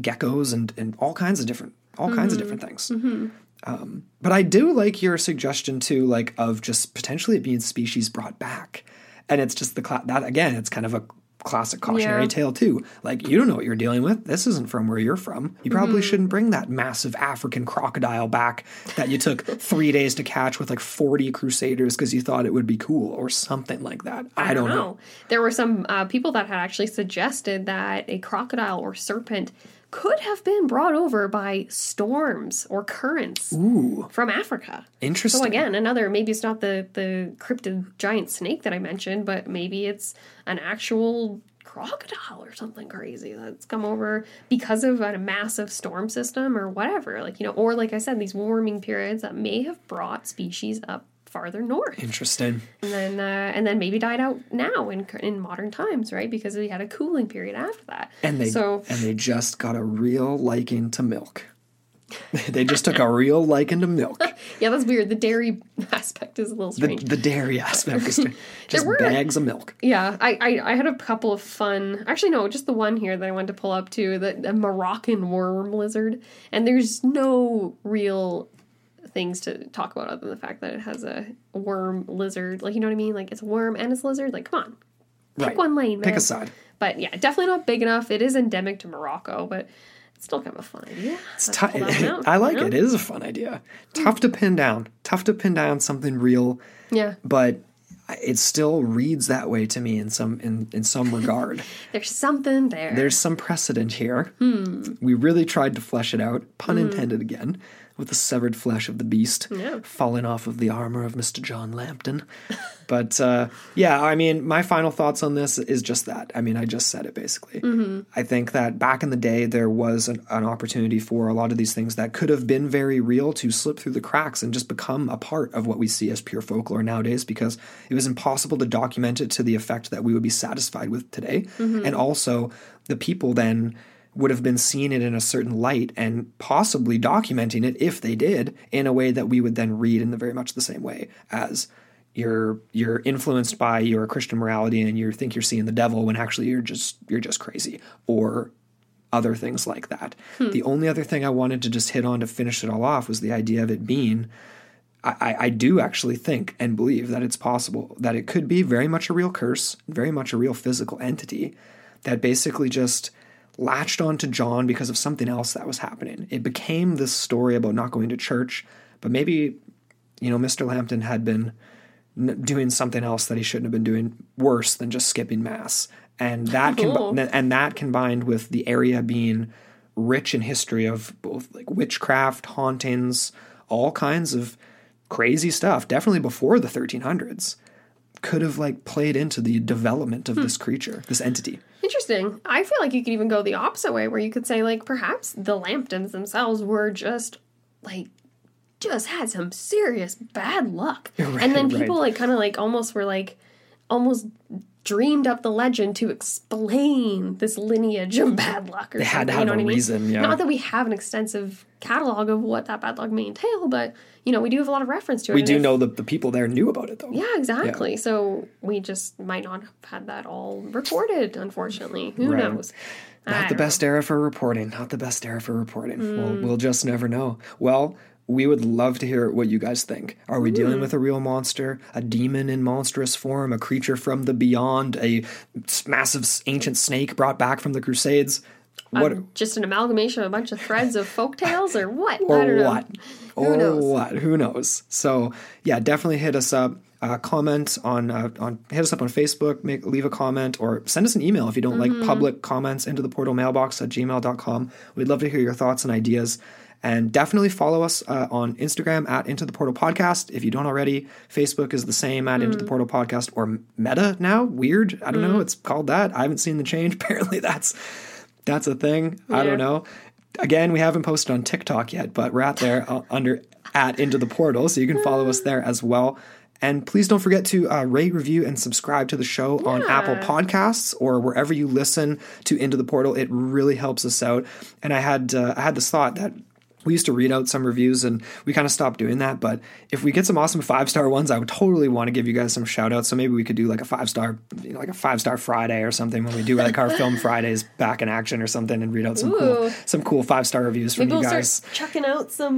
geckos and all kinds of different things. Mm-hmm. But I do like your suggestion too, like of just potentially it being species brought back. And it's just that again, it's kind of a classic cautionary tale too. Like you don't know what you're dealing with. This isn't from where you're from. You probably shouldn't bring that massive African crocodile back that you took 3 days to catch with like 40 crusaders because you thought it would be cool or something like that. I don't know. There were some people that had actually suggested that a crocodile or serpent could have been brought over by storms or currents from Africa. Interesting. So again, maybe it's not the cryptid giant snake that I mentioned, but maybe it's an actual crocodile or something crazy that's come over because of a massive storm system or whatever. Like, or like I said, these warming periods that may have brought species up farther north. Interesting. And then maybe died out now in modern times, right? Because we had a cooling period after that. And they just got a real liking to milk. They just took a real liking to milk. Yeah, that's weird. The dairy aspect is a little strange. The dairy aspect is strange. Just bags of milk. Yeah. I had a couple of fun. Actually, no, just the one here that I wanted to pull up to, the Moroccan worm lizard. And there's no real things to talk about other than the fact that it has a worm lizard, like, you know what I mean, like it's a worm and it's a lizard, like come on, pick one lane, man. Pick a side. But yeah, definitely not big enough. It is endemic to Morocco, but it's still kind of a fun idea. It's I like it. It is a fun idea. Tough to pin down something real, but it still reads that way to me in some regard. There's something there. There's some precedent here. We really tried to flesh it out, pun intended again, with the severed flesh of the beast falling off of the armor of Mr. John Lambton. But I mean, my final thoughts on this is just that. I mean, I just said it basically. Mm-hmm. I think that back in the day, there was an opportunity for a lot of these things that could have been very real to slip through the cracks and just become a part of what we see as pure folklore nowadays, because it was impossible to document it to the effect that we would be satisfied with today. Mm-hmm. And also the people then would have been seeing it in a certain light and possibly documenting it, if they did, in a way that we would then read in the very much the same way as you're influenced by your Christian morality and you think you're seeing the devil when actually you're just crazy, or other things like that. The only other thing I wanted to just hit on to finish it all off was the idea of it being, I do actually think and believe that it's possible that it could be very much a real curse, very much a real physical entity that basically just latched onto John because of something else that was happening. It became this story about not going to church, but maybe, Mr. Lambton had been doing something else that he shouldn't have been doing, worse than just skipping mass. And that combined with the area being rich in history of both like witchcraft, hauntings, all kinds of crazy stuff, definitely before the 1300s, could have like played into the development of this creature, this entity. Interesting. I feel like you could even go the opposite way where you could say like perhaps the Lambtons themselves were just had some serious bad luck. Right, and then people almost dreamed up the legend to explain this lineage of bad luck or something. They had to have a reason, yeah. Not that we have an extensive catalog of what that bad luck may entail, but, we do have a lot of reference to it. We do know that the people there knew about it, though. Yeah, exactly. Yeah. So we just might not have had that all recorded, unfortunately. Who knows? Not the best era for reporting. We'll just never know. Well, we would love to hear what you guys think. Are we dealing with a real monster, a demon in monstrous form, a creature from the beyond, a massive ancient snake brought back from the Crusades? Just an amalgamation of a bunch of threads of folktales or what? Who knows? So, yeah, definitely hit us up. Hit us up on Facebook, leave a comment, or send us an email if you don't like public comments, into the portal mailbox at gmail.com. We'd love to hear your thoughts and ideas. And definitely follow us on Instagram at Into the Portal Podcast if you don't already. Facebook is the same at Into the Portal Podcast, or Meta now. Weird. I don't know. It's called that. I haven't seen the change. Apparently that's a thing. Yeah. I don't know. Again, we haven't posted on TikTok yet, but we're out there under at Into the Portal. So you can follow us there as well. And please don't forget to rate, review, and subscribe to the show on Apple Podcasts or wherever you listen to Into the Portal. It really helps us out. And I had this thought that we used to read out some reviews and we kind of stopped doing that. But if we get some awesome 5-star ones, I would totally want to give you guys some shout outs. So maybe we could do like a 5-star, like a 5-star Friday or something when we do like our Film Fridays back in action or something and read out some cool 5-star reviews from you guys. We'll start chucking out some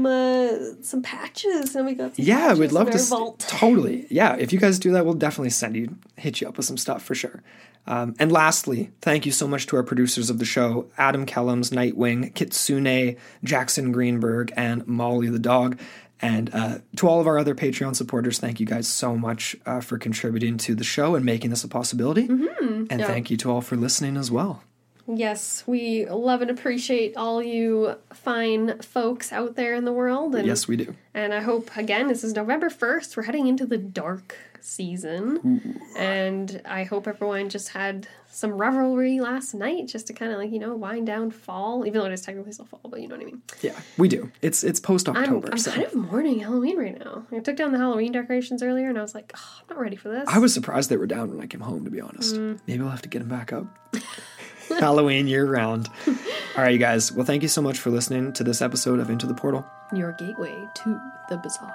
patches and we got some patches we'd love in our vault. Totally. Yeah. If you guys do that, we'll definitely hit you up with some stuff for sure. And lastly, thank you so much to our producers of the show, Adam Kellums, Nightwing, Kitsune, Jackson Greenberg, and Molly the dog. And to all of our other Patreon supporters, thank you guys so much for contributing to the show and making this a possibility. Mm-hmm. And thank you to all for listening as well. Yes, we love and appreciate all you fine folks out there in the world. And, yes, we do. And I hope, again, this is November 1st. We're heading into the dark season. Ooh. And I hope everyone just had some revelry last night just to kind of wind down fall, even though it is technically still fall, but you know what I mean. Yeah, we do. It's post-October. I'm kind of mourning Halloween right now. I took down the Halloween decorations earlier and I was like, I'm not ready for this. I was surprised they were down when I came home, to be honest. Maybe we'll have to get them back up. Halloween year-round. All right, you guys. Well, thank you so much for listening to this episode of Into the Portal. Your gateway to the bizarre.